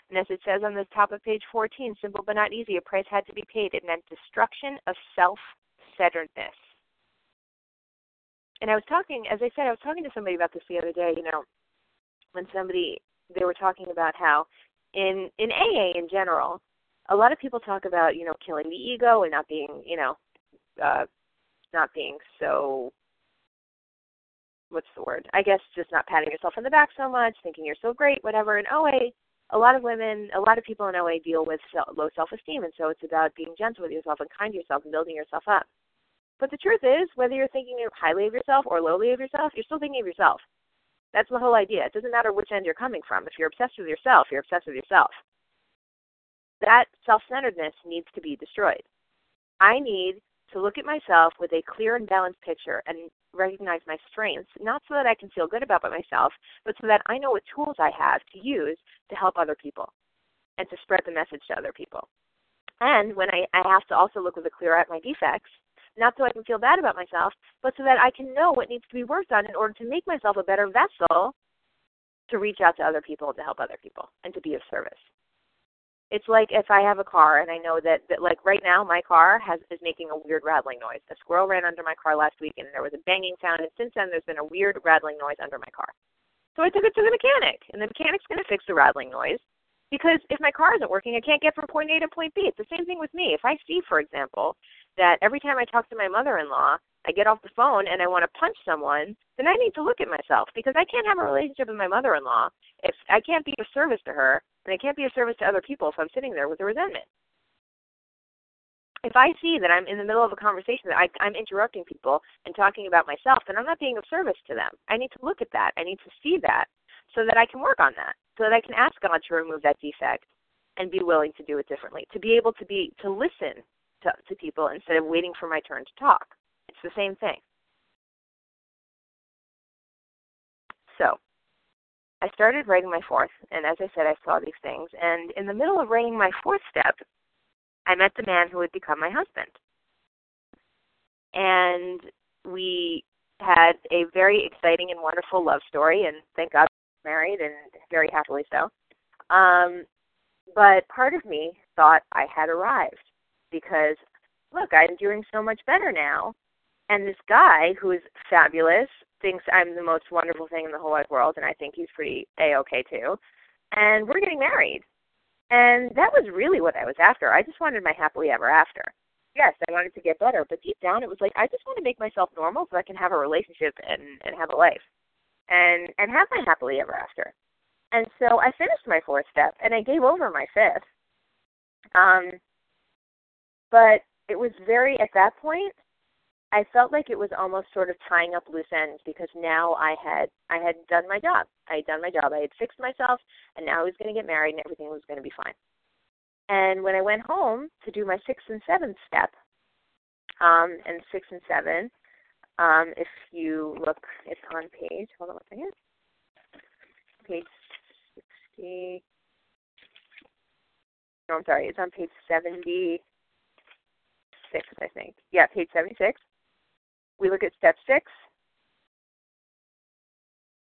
And as it says on the top of page fourteen, simple but not easy, a price had to be paid. It meant destruction of self-centeredness. And I was talking, as I said, I was talking to somebody about this the other day, you know, when somebody, they were talking about how in, in A A in general, a lot of people talk about, you know, killing the ego and not being, you know, uh, not being so, what's the word? I guess just not patting yourself on the back so much, thinking you're so great, whatever. In O A, a lot of women, a lot of people in O A deal with low self-esteem, and so it's about being gentle with yourself and kind to yourself and building yourself up. But the truth is, whether you're thinking highly of yourself or lowly of yourself, you're still thinking of yourself. That's the whole idea. It doesn't matter which end you're coming from. If you're obsessed with yourself, you're obsessed with yourself. That self-centeredness needs to be destroyed. I need to look at myself with a clear and balanced picture and recognize my strengths, not so that I can feel good about myself, but so that I know what tools I have to use to help other people and to spread the message to other people. And when I, I have to also look with a clear eye at my defects, not so I can feel bad about myself, but so that I can know what needs to be worked on in order to make myself a better vessel to reach out to other people, to help other people, and to be of service. It's like if I have a car and I know that, that like right now my car has is making a weird rattling noise. A squirrel ran under my car last week and there was a banging sound, and since then there's been a weird rattling noise under my car. So I took it to the mechanic, and the mechanic's going to fix the rattling noise, because if my car isn't working, I can't get from point A to point B. It's the same thing with me. If I see, for example, that every time I talk to my mother-in-law, I get off the phone and I want to punch someone, then I need to look at myself, because I can't have a relationship with my mother-in-law if I can't be of service to her, and I can't be of service to other people if I'm sitting there with a resentment. If I see that I'm in the middle of a conversation, that I, I'm interrupting people and talking about myself, then I'm not being of service to them. I need to look at that. I need to see that so that I can work on that, so that I can ask God to remove that defect and be willing to do it differently, to be able to be to listen to, to people instead of waiting for my turn to talk. It's the same thing. So I started writing my fourth, and as I said, I saw these things. And in the middle of writing my fourth step, I met the man who would become my husband. And we had a very exciting and wonderful love story, and thank God we were married, and very happily so. Um, but part of me thought I had arrived, because, look, I'm doing so much better now. And this guy, who is fabulous, thinks I'm the most wonderful thing in the whole wide world, and I think he's pretty A-okay too. And we're getting married. And that was really what I was after. I just wanted my happily ever after. Yes, I wanted to get better, but deep down it was like, I just want to make myself normal so I can have a relationship and, and have a life and, and have my happily ever after. And so I finished my fourth step, and I gave over my fifth. Um, but it was very, at that point, I felt like it was almost sort of tying up loose ends, because now I had I had done my job. I had done my job. I had fixed myself, and now I was going to get married, and everything was going to be fine. And when I went home to do my sixth and seventh step, um, and six and seven, um, if you look, it's on page, hold on one second, page sixty, no, I'm sorry, it's on page seventy-six, I think. Yeah, page seventy-six. We look at step six.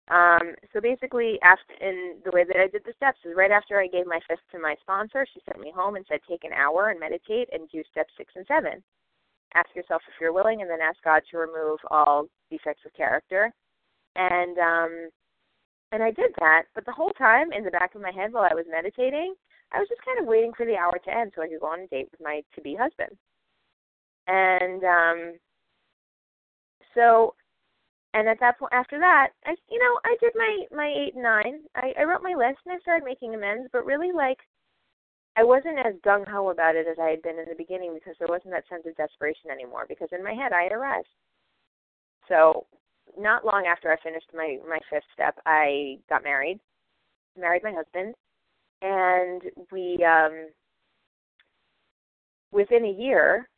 Um, so basically, after, in the way that I did the steps is right after I gave my fifth to my sponsor, she sent me home and said, take an hour and meditate and do steps six and seven. Ask yourself if you're willing, and then ask God to remove all defects of character. And um, and I did that, but the whole time in the back of my head while I was meditating, I was just kind of waiting for the hour to end so I could go on a date with my to-be husband. And um, so, and at that point, after that, I, you know, I did my, my eight and nine. I, I wrote my list and I started making amends, but really, like, I wasn't as gung-ho about it as I had been in the beginning, because there wasn't that sense of desperation anymore, because in my head I had arrived. So not long after I finished my, my fifth step, I got married, married my husband, and we, um, within a year,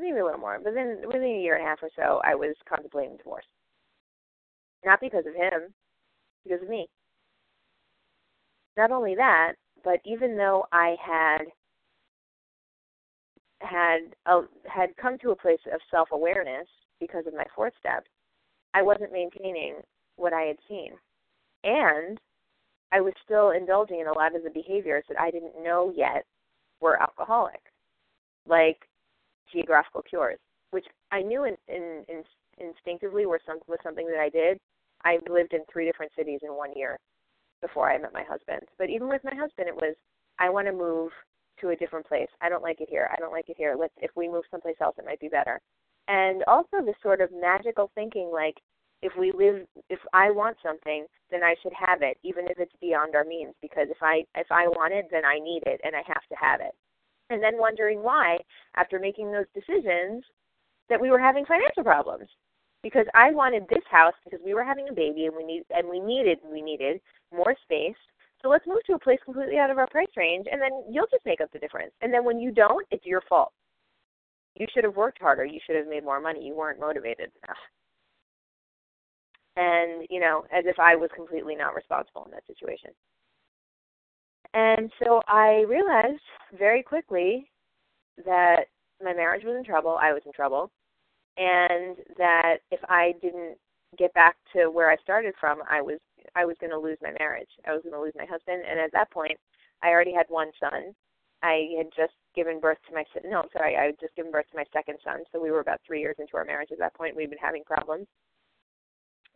maybe a little more, but then within a year and a half or so, I was contemplating divorce. Not because of him, because of me. Not only that, but even though I had had uh, had come to a place of self-awareness because of my fourth step, I wasn't maintaining what I had seen. And I was still indulging in a lot of the behaviors that I didn't know yet were alcoholic. Like geographical cures, which I knew in, in, in instinctively were some, was something that I did. I lived in three different cities in one year before I met my husband. But even with my husband, it was, I want to move to a different place. I don't like it here. I don't like it here. Let's, if we move someplace else, it might be better. And also this sort of magical thinking, like if we live, if I want something, then I should have it, even if it's beyond our means, because if I, if I want it, then I need it and I have to have it. And then wondering why, after making those decisions, that we were having financial problems. Because I wanted this house because we were having a baby and we need and we needed we needed more space, So let's move to a place completely out of our price range, and then you'll just make up the difference. And then when you don't, it's your fault. You should have worked harder. You should have made more money. You weren't motivated enough. And, you know, as if I was completely not responsible in that situation. And so I realized very quickly that my marriage was in trouble. I was in trouble. And that if I didn't get back to where I started from, I was I was going to lose my marriage. I was going to lose my husband. And at that point, I already had one son. I had just given birth to my no, I'm sorry, I had just given birth to my second son. So we were about three years into our marriage at that point. We'd been having problems.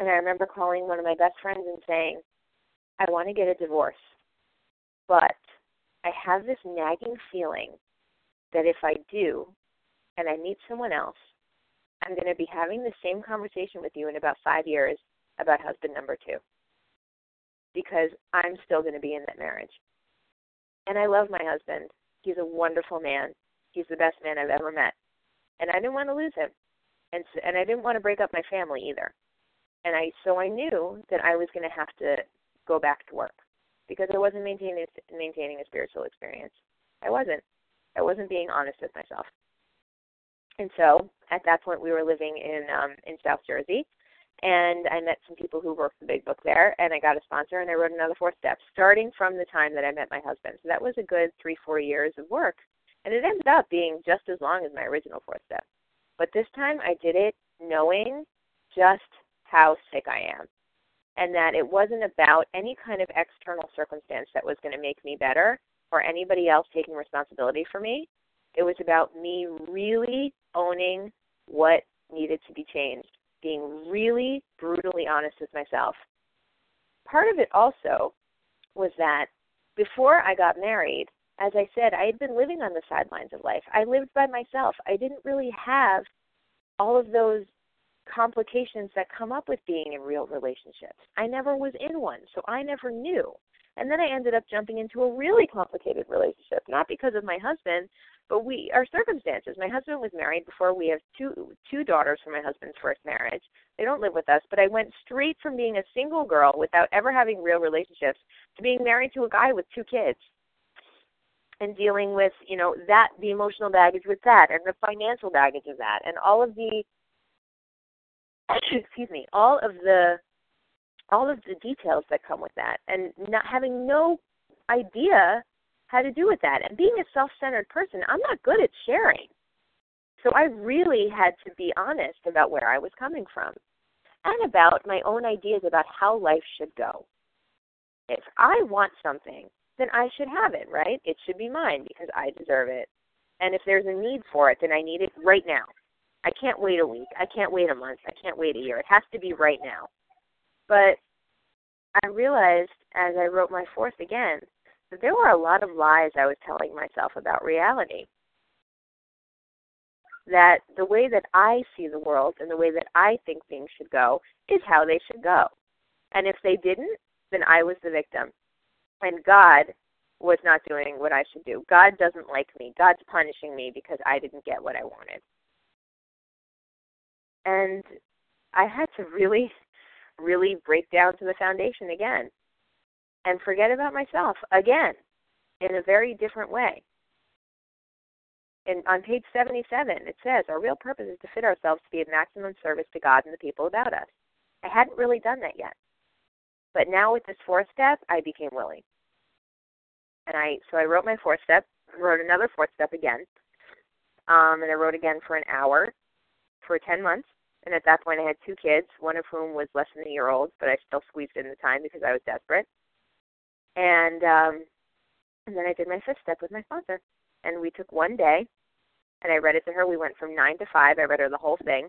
And I remember calling one of my best friends and saying, I want to get a divorce, but I have this nagging feeling that if I do and I meet someone else, I'm going to be having the same conversation with you in about five years about husband number two, because I'm still going to be in that marriage. And I love my husband. He's a wonderful man. He's the best man I've ever met. And I didn't want to lose him. And so, and I didn't want to break up my family either. And I so I knew that I was going to have to go back to work because I wasn't maintaining, maintaining a spiritual experience. I wasn't. I wasn't being honest with myself. And so at that point, we were living in um, in South Jersey, and I met some people who worked the Big Book there, and I got a sponsor, and I wrote another four steps, starting from the time that I met my husband. So that was a good three, four years of work, and it ended up being just as long as my original four step. But this time I did it knowing just how sick I am, and that it wasn't about any kind of external circumstance that was going to make me better or anybody else taking responsibility for me. It was about me really owning what needed to be changed, being really brutally honest with myself. Part of it also was that before I got married, as I said, I had been living on the sidelines of life. I lived by myself. I didn't really have all of those complications that come up with being in real relationships. I never was in one, so I never knew. And then I ended up jumping into a really complicated relationship, not because of my husband, but we our circumstances. My husband was married before. We have two two daughters from my husband's first marriage. They don't live with us, but I went straight from being a single girl without ever having real relationships to being married to a guy with two kids and dealing with, you know, that the emotional baggage with that and the financial baggage of that and all of the excuse me, all of the all of the details that come with that and not having no idea how to do with that. And being a self-centered person, I'm not good at sharing. So I really had to be honest about where I was coming from and about my own ideas about how life should go. If I want something, then I should have it, right? It should be mine because I deserve it. And if there's a need for it, then I need it right now. I can't wait a week. I can't wait a month. I can't wait a year. It has to be right now. But I realized as I wrote my fourth again that there were a lot of lies I was telling myself about reality. That the way that I see the world and the way that I think things should go is how they should go. And if they didn't, then I was the victim. And God was not doing what I should do. God doesn't like me. God's punishing me because I didn't get what I wanted. And I had to really, really break down to the foundation again and forget about myself again in a very different way. And on page seventy-seven, it says, our real purpose is to fit ourselves to be of maximum service to God and the people about us. I hadn't really done that yet. But now with this fourth step, I became willing. And I so I wrote my fourth step, wrote another fourth step again, um, and I wrote again for an hour for ten months. And at that point, I had two kids, one of whom was less than a year old, but I still squeezed in the time because I was desperate. And um, and then I did my fifth step with my sponsor. And we took one day, and I read it to her. We went from nine to five. I read her the whole thing.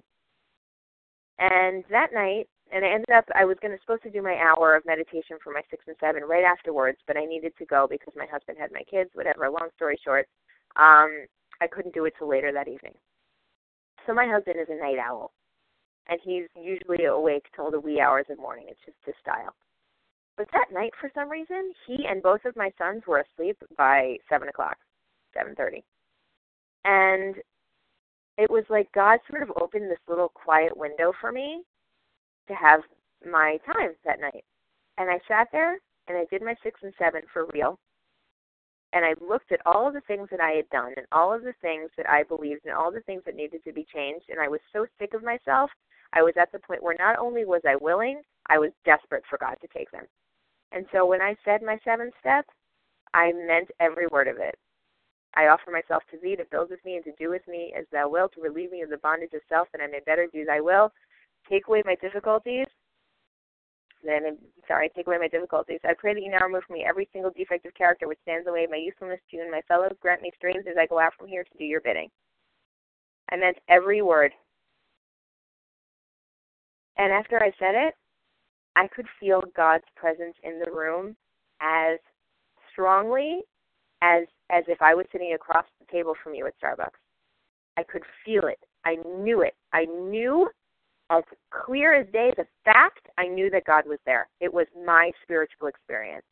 And that night, and I ended up, I was gonna supposed to do my hour of meditation for my six and seven right afterwards, but I needed to go because my husband had my kids, whatever, long story short. Um, I couldn't do it till later that evening. So my husband is a night owl. And he's usually awake till the wee hours of morning. It's just his style. But that night, for some reason, he and both of my sons were asleep by seven o'clock, seven thirty. And it was like God sort of opened this little quiet window for me to have my time that night. And I sat there and I did my six and seven for real. And I looked at all of the things that I had done and all of the things that I believed and all the things that needed to be changed. And I was so sick of myself. I was at the point where not only was I willing, I was desperate for God to take them. And so when I said my seventh step, I meant every word of it. I offer myself to thee to build with me and to do with me as thou wilt, to relieve me of the bondage of self, that I may better do thy will. Take away my difficulties. Then, sorry, take away my difficulties. I pray that you now remove from me every single defect of character which stands away my usefulness to you and my fellows. Grant me strength as I go out from here to do your bidding. I meant every word. And after I said it, I could feel God's presence in the room as strongly as as if I was sitting across the table from you at Starbucks. I could feel it. I knew it. I knew as clear as day, the fact, I knew that God was there. It was my spiritual experience.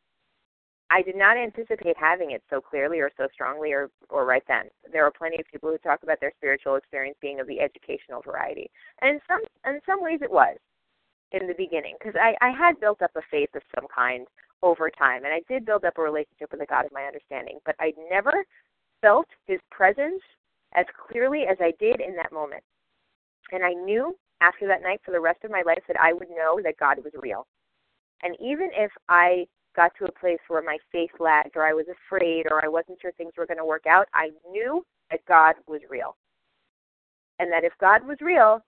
I did not anticipate having it so clearly or so strongly or, or right then. There are plenty of people who talk about their spiritual experience being of the educational variety. And in some, in some ways it was in the beginning, because I, I had built up a faith of some kind over time, and I did build up a relationship with the God of my understanding, but I never felt his presence as clearly as I did in that moment. And I knew after that night for the rest of my life that I would know that God was real. And even if I got to a place where my faith lagged or I was afraid or I wasn't sure things were going to work out, I knew that God was real. And that if God was real,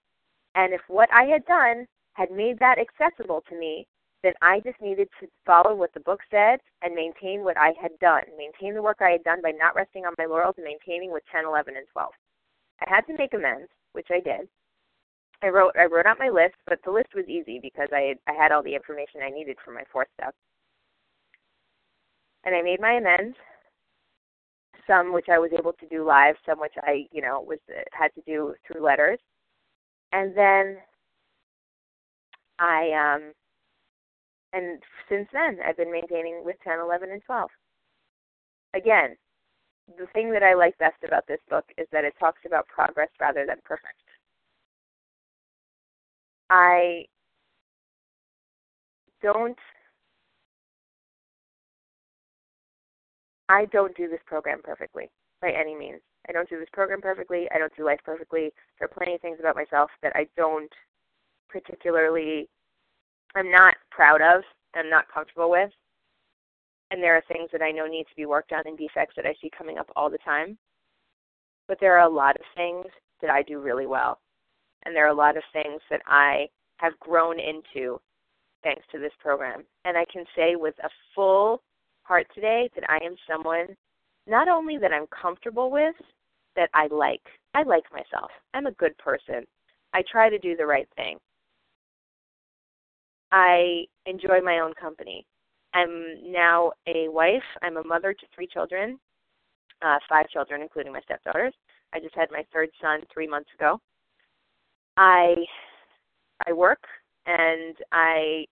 and if what I had done had made that accessible to me, then I just needed to follow what the book said and maintain what I had done, maintain the work I had done by not resting on my laurels and maintaining with ten, eleven, and twelve. I had to make amends, which I did. I wrote I wrote out my list, but the list was easy because I I had all the information I needed for my fourth step. And I made my amends, some which I was able to do live, some which I, you know, was had to do through letters. And then I, um, and since then, I've been maintaining with ten, eleven, and twelve. Again, the thing that I like best about this book is that it talks about progress rather than perfect. I don't I don't do this program perfectly by any means. I don't do this program perfectly. I don't do life perfectly. There are plenty of things about myself that I don't particularly, I'm not proud of, I'm not comfortable with. And there are things that I know need to be worked on and defects that I see coming up all the time. But there are a lot of things that I do really well. And there are a lot of things that I have grown into thanks to this program. And I can say with a full heart today that I am someone not only that I'm comfortable with, that I like. I like myself. I'm a good person. I try to do the right thing. I enjoy my own company. I'm now a wife. I'm a mother to three children, uh, five children, including my stepdaughters. I just had my third son three months ago. I I work and I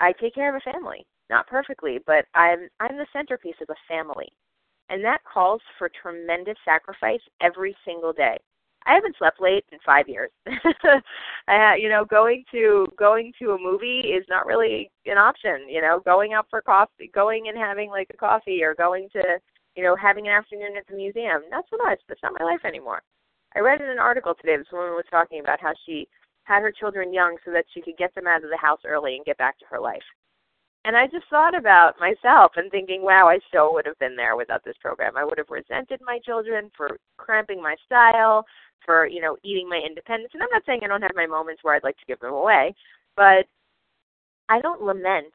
I take care of a family. Not perfectly, but I'm I'm the centerpiece of a family. And that calls for tremendous sacrifice every single day. I haven't slept late in five years. I, you know, going to going to a movie is not really an option, you know, going out for coffee, going and having like a coffee or going to, you know, having an afternoon at the museum. Not so much. That's not my life anymore. I read in an article today, this woman was talking about how she had her children young so that she could get them out of the house early and get back to her life. And I just thought about myself and thinking, wow, I so would have been there without this program. I would have resented my children for cramping my style, for, you know, eating my independence. And I'm not saying I don't have my moments where I'd like to give them away, but I don't lament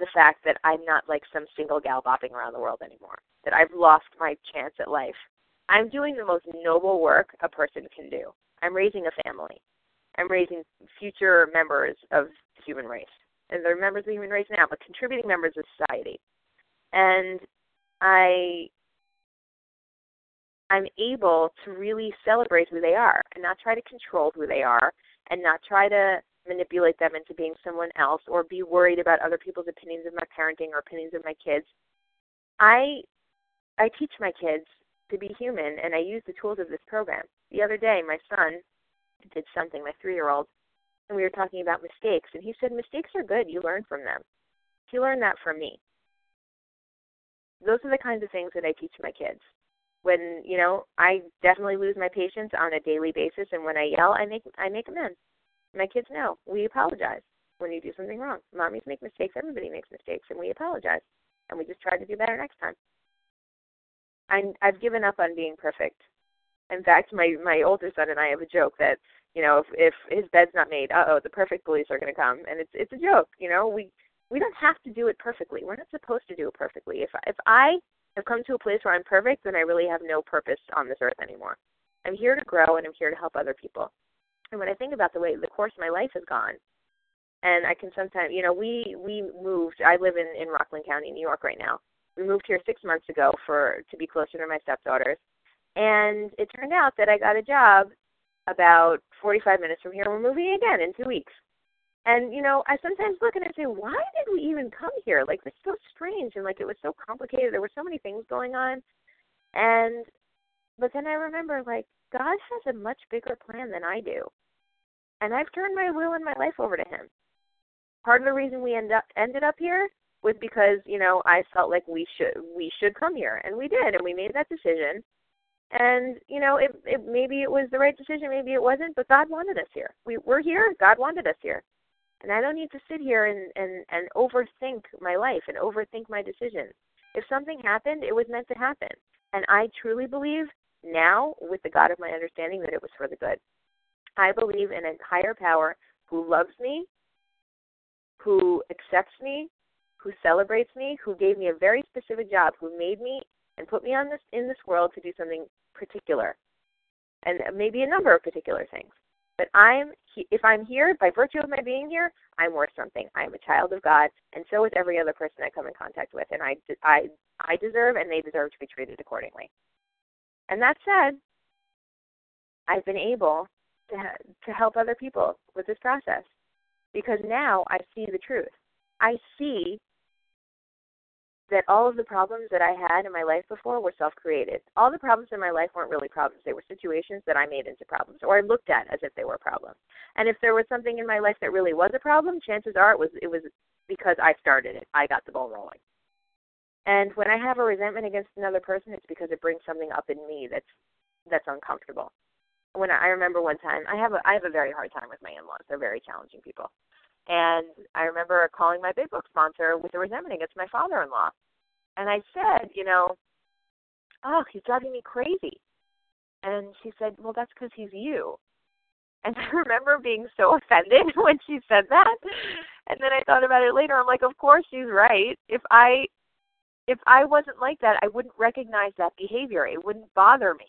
the fact that I'm not like some single gal bopping around the world anymore, that I've lost my chance at life. I'm doing the most noble work a person can do. I'm raising a family. I'm raising future members of the human race. And they're members of the human race now, but contributing members of society. And I, I'm able to really celebrate who they are and not try to control who they are and not try to manipulate them into being someone else or be worried about other people's opinions of my parenting or opinions of my kids. I, I teach my kids to be human, and I use the tools of this program. The other day, my son did something, my three-year-old, and we were talking about mistakes, and he said, mistakes are good, you learn from them. She learned that from me. Those are the kinds of things that I teach my kids. When, you know, I definitely lose my patience on a daily basis, and when I yell, I make I make amends. My kids know, we apologize when you do something wrong. Mommies make mistakes, everybody makes mistakes, and we apologize. And we just try to do better next time. I, I've given up on being perfect. In fact, my, my older son and I have a joke that, you know, if, if his bed's not made, uh-oh, the perfect police are going to come. And it's it's a joke, you know. We we don't have to do it perfectly. We're not supposed to do it perfectly. If If I... I've come to a place where I'm perfect, then I really have no purpose on this earth anymore. I'm here to grow, and I'm here to help other people. And when I think about the way the course of my life has gone, and I can sometimes, you know, we, we moved. I live in, in Rockland County, New York right now. We moved here six months ago for to be closer to my stepdaughters. And it turned out that I got a job about forty-five minutes from here. We're moving again in two weeks. And, you know, I sometimes look and I say, why did we even come here? Like, it's so strange, and, like, it was so complicated. There were so many things going on. And, but then I remember, like, God has a much bigger plan than I do. And I've turned my will and my life over to him. Part of the reason we end up, ended up here was because, you know, I felt like we should we should come here. And we did, and we made that decision. And, you know, it, it, maybe it was the right decision, maybe it wasn't, but God wanted us here. We, we're here, God wanted us here. And I don't need to sit here and, and, and overthink my life and overthink my decisions. If something happened, it was meant to happen. And I truly believe now, with the God of my understanding, that it was for the good. I believe in a higher power who loves me, who accepts me, who celebrates me, who gave me a very specific job, who made me and put me on this in this world to do something particular, and maybe a number of particular things. But I'm, if I'm here, by virtue of my being here, I'm worth something. I'm a child of God, and so is every other person I come in contact with. And I, I, I deserve, and they deserve to be treated accordingly. And that said, I've been able to, to help other people with this process because now I see the truth. I see that all of the problems that I had in my life before were self-created. All the problems in my life weren't really problems. They were situations that I made into problems, or I looked at as if they were problems. And if there was something in my life that really was a problem, chances are it was it was because I started it. I got the ball rolling. And when I have a resentment against another person, it's because it brings something up in me that's that's uncomfortable. When I, I remember one time, I have a, I have a very hard time with my in-laws. They're very challenging people. And I remember calling my Big Book sponsor with a resentment against my father-in-law. And I said, you know, oh, he's driving me crazy. And she said, well, that's because he's you. And I remember being so offended when she said that. And then I thought about it later. I'm like, of course she's right. If I, if I wasn't like that, I wouldn't recognize that behavior. It wouldn't bother me.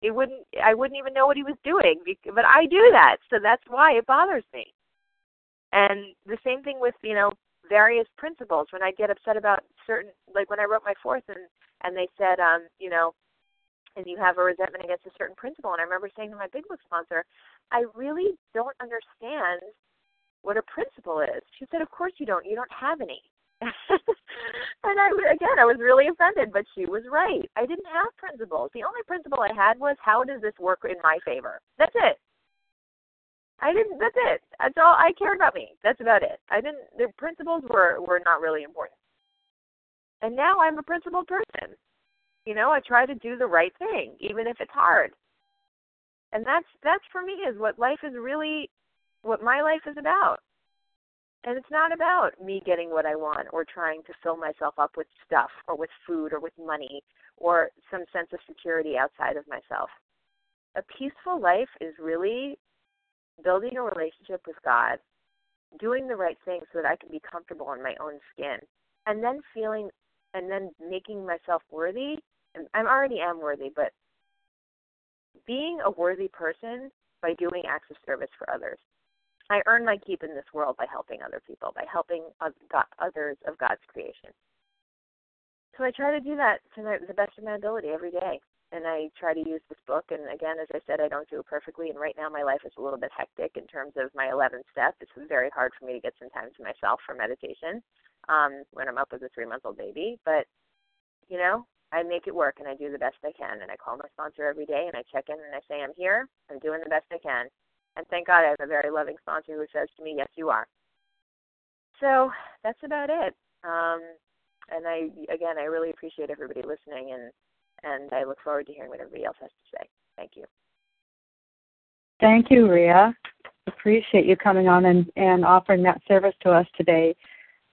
It wouldn't. I wouldn't even know what he was doing. But I do that, so that's why it bothers me. And the same thing with, you know, various principles. When I get upset about certain, like when I wrote my fourth and, and they said, um, you know, and you have a resentment against a certain principle. And I remember saying to my Big Book sponsor, I really don't understand what a principle is. She said, of course you don't. You don't have any. And I, again, I was really offended, but she was right. I didn't have principles. The only principle I had was, how does this work in my favor? That's it. I didn't, that's it. That's all I cared about me. That's about it. I didn't, the principles were, were not really important. And now I'm a principled person. You know, I try to do the right thing, even if it's hard. And that's, that's for me is what life is really, what my life is about. And it's not about me getting what I want or trying to fill myself up with stuff or with food or with money or some sense of security outside of myself. A peaceful life is really building a relationship with God, doing the right thing so that I can be comfortable in my own skin, and then feeling, and then making myself worthy. And I already am worthy, but being a worthy person by doing acts of service for others. I earn my keep in this world by helping other people, by helping others of God's creation. So I try to do that to the best of my ability every day. And I try to use this book. And again, as I said, I don't do it perfectly. And right now my life is a little bit hectic in terms of my eleventh step. It's very hard for me to get some time to myself for meditation um, when I'm up with a three-month-old baby. But, you know, I make it work and I do the best I can. And I call my sponsor every day and I check in and I say, I'm here. I'm doing the best I can. And thank God I have a very loving sponsor who says to me, yes, you are. So that's about it. Um, and I, again, I really appreciate everybody listening, and, and I look forward to hearing what everybody else has to say. Thank you. Thank you, Rhea. Appreciate you coming on and, and offering that service to us today.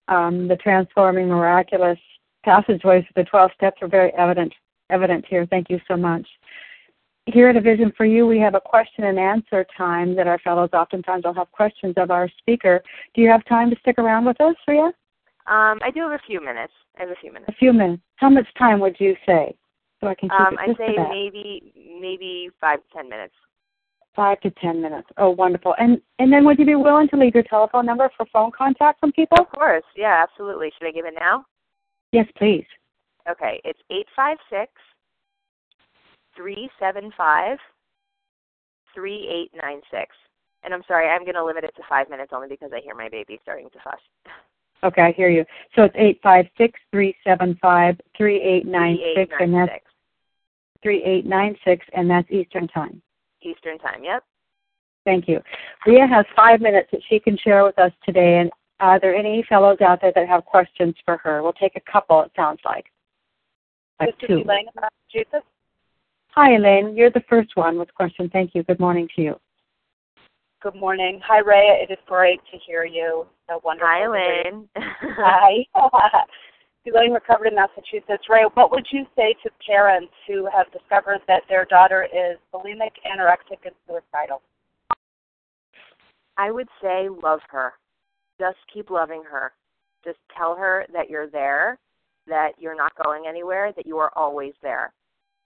Um, the transforming, miraculous passageways of the twelve steps are very evident evident here. Thank you so much. Here at A Vision for You, we have a question and answer time that our fellows oftentimes will have questions of our speaker. Do you have time to stick around with us, Rhea? Um, I do have a few minutes. I have a few minutes. A few minutes. How much time would you say? So I can keep um, it just I say about. maybe maybe five to ten minutes. Five to ten minutes. Oh, wonderful. And and then would you be willing to leave your telephone number for phone contact from people? Of course. Yeah, absolutely. Should I give it now? Yes, please. Okay. It's eight five six, three seven five, three eight nine six. And I'm sorry, I'm going to limit it to five minutes only because I hear my baby starting to fuss. Okay, I hear you. So it's eight five six, three seven five, three eight nine six. And that's three eight nine six, and that's Eastern Time. Eastern Time, yep. Thank you. Rhea has five minutes that she can share with us today, and are there any fellows out there that have questions for her? We'll take a couple, it sounds like. Like this two. Is Elaine in Massachusetts. Hi, Elaine. You're the first one with a question. Thank you. Good morning to you. Good morning. Hi, Rhea. It is great to hear you. So wonderful. Hi, Elaine. Hi. Elaine recovered in Massachusetts. Rhea, what would you say to parents who have discovered that their daughter is bulimic, anorexic, and suicidal? I would say love her. Just keep loving her. Just tell her that you're there, that you're not going anywhere, that you are always there.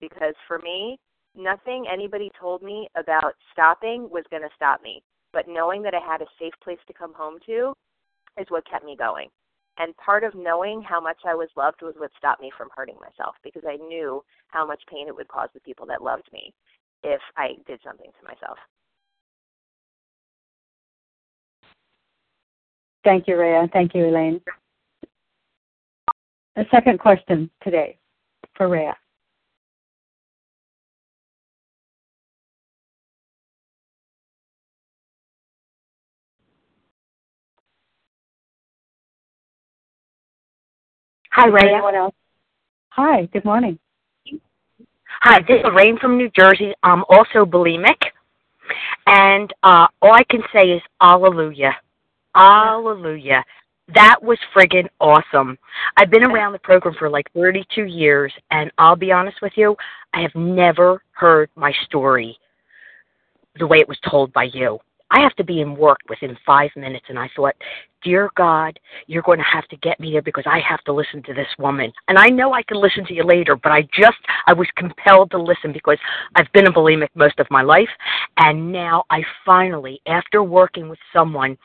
Because for me, nothing anybody told me about stopping was going to stop me. But knowing that I had a safe place to come home to is what kept me going. And part of knowing how much I was loved was what stopped me from hurting myself, because I knew how much pain it would cause the people that loved me if I did something to myself. Thank you, Rhea. Thank you, Elaine. The second question today for Rhea. Hi, Rhea. Anyone else? Hi, good morning. Hi, this is Lorraine from New Jersey. I'm also bulimic. And uh, all I can say is hallelujah. Hallelujah. That was friggin' awesome. I've been around the program for like thirty-two years, and I'll be honest with you, I have never heard my story the way it was told by you. I have to be in work within five minutes, and I thought, dear God, you're going to have to get me there because I have to listen to this woman. And I know I can listen to you later, but I just, I was compelled to listen because I've been a bulimic most of my life, and now I finally, after working with someone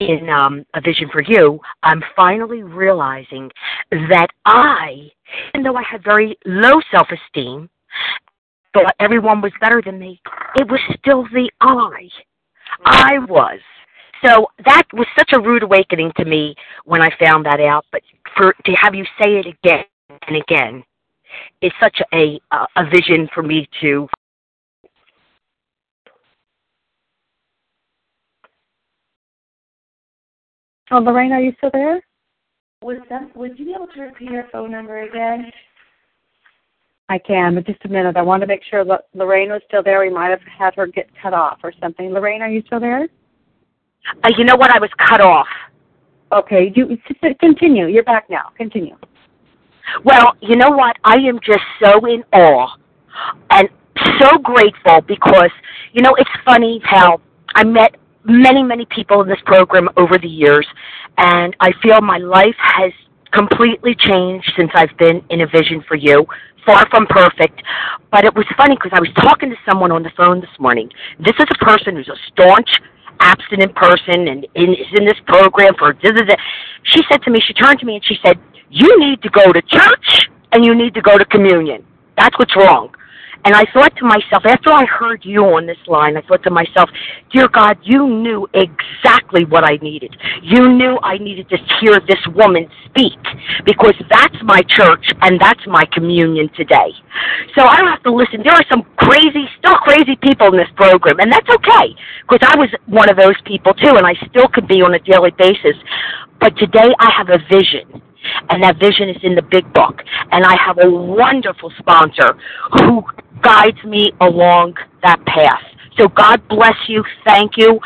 in um, A Vision for You, I'm finally realizing that I, even though I had very low self-esteem, thought everyone was better than me, it was still the I. I was. So that was such a rude awakening to me when I found that out. But for to have you say it again and again is such a a, a vision for me to. Oh, Lorraine, are you still there? Was that, would you be able to repeat your phone number again? I can, but just a minute. I want to make sure L- Lorraine was still there. We might have had her get cut off or something. Lorraine, are you still there? Uh, you know what? I was cut off. Okay. You, continue. You're back now. Continue. Well, you know what? I am just so in awe and so grateful because, you know, it's funny how I met many, many people in this program over the years, and I feel my life has completely changed since I've been in A Vision for You. Far from perfect, but it was funny because I was talking to someone on the phone this morning. This is a person who's a staunch, abstinent person and is in this program for da-da-da. She said to me, she turned to me and she said, you need to go to church and you need to go to communion. That's what's wrong. And I thought to myself, after I heard you on this line, I thought to myself, dear God, you knew exactly what I needed. You knew I needed to hear this woman speak, because that's my church and that's my communion today. So I don't have to listen. There are some crazy, still crazy people in this program, and that's okay, because I was one of those people too, and I still could be on a daily basis. But today I have a vision. And that vision is in the Big Book. And I have a wonderful sponsor who guides me along that path. So God bless you. Thank you.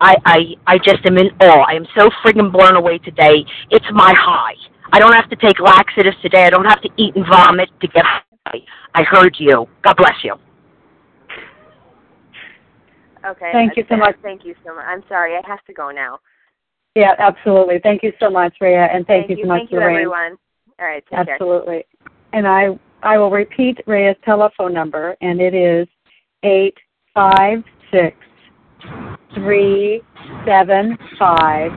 I, I, I just am in awe. I am so friggin' blown away today. It's my high. I don't have to take laxatives today. I don't have to eat and vomit to get high. I heard you. God bless you. Okay. Thank you so much. Thank you so much. I'm sorry. I have to go now. Yeah, absolutely. Thank you so much, Rhea, and thank, thank you so you. much, Lorraine. Thank you, Lorraine. Everyone. All right, take absolutely. Care. And I, I will repeat Rhea's telephone number, and it is eight five six three seven five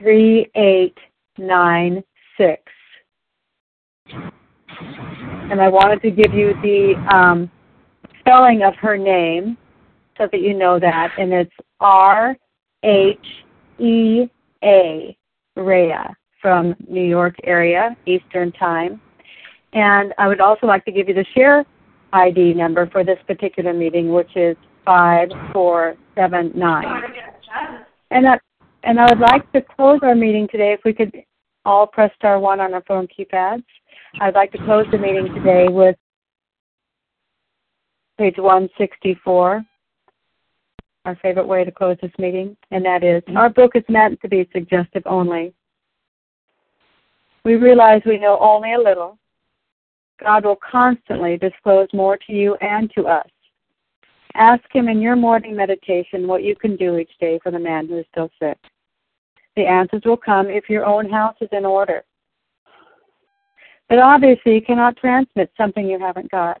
three eight nine six. And I wanted to give you the um, spelling of her name so that you know that, and it's R H E A Rhea from New York area, Eastern Time. And I would also like to give you the share I D number for this particular meeting, which is five four seven nine. And I, and I would like to close our meeting today, if we could all press star one on our phone keypads. I'd like to close the meeting today with page one sixty-four. Our favorite way to close this meeting, and that is, our book is meant to be suggestive only. We realize we know only a little. God will constantly disclose more to you and to us. Ask Him in your morning meditation what you can do each day for the man who is still sick. The answers will come if your own house is in order. But obviously you cannot transmit something you haven't got.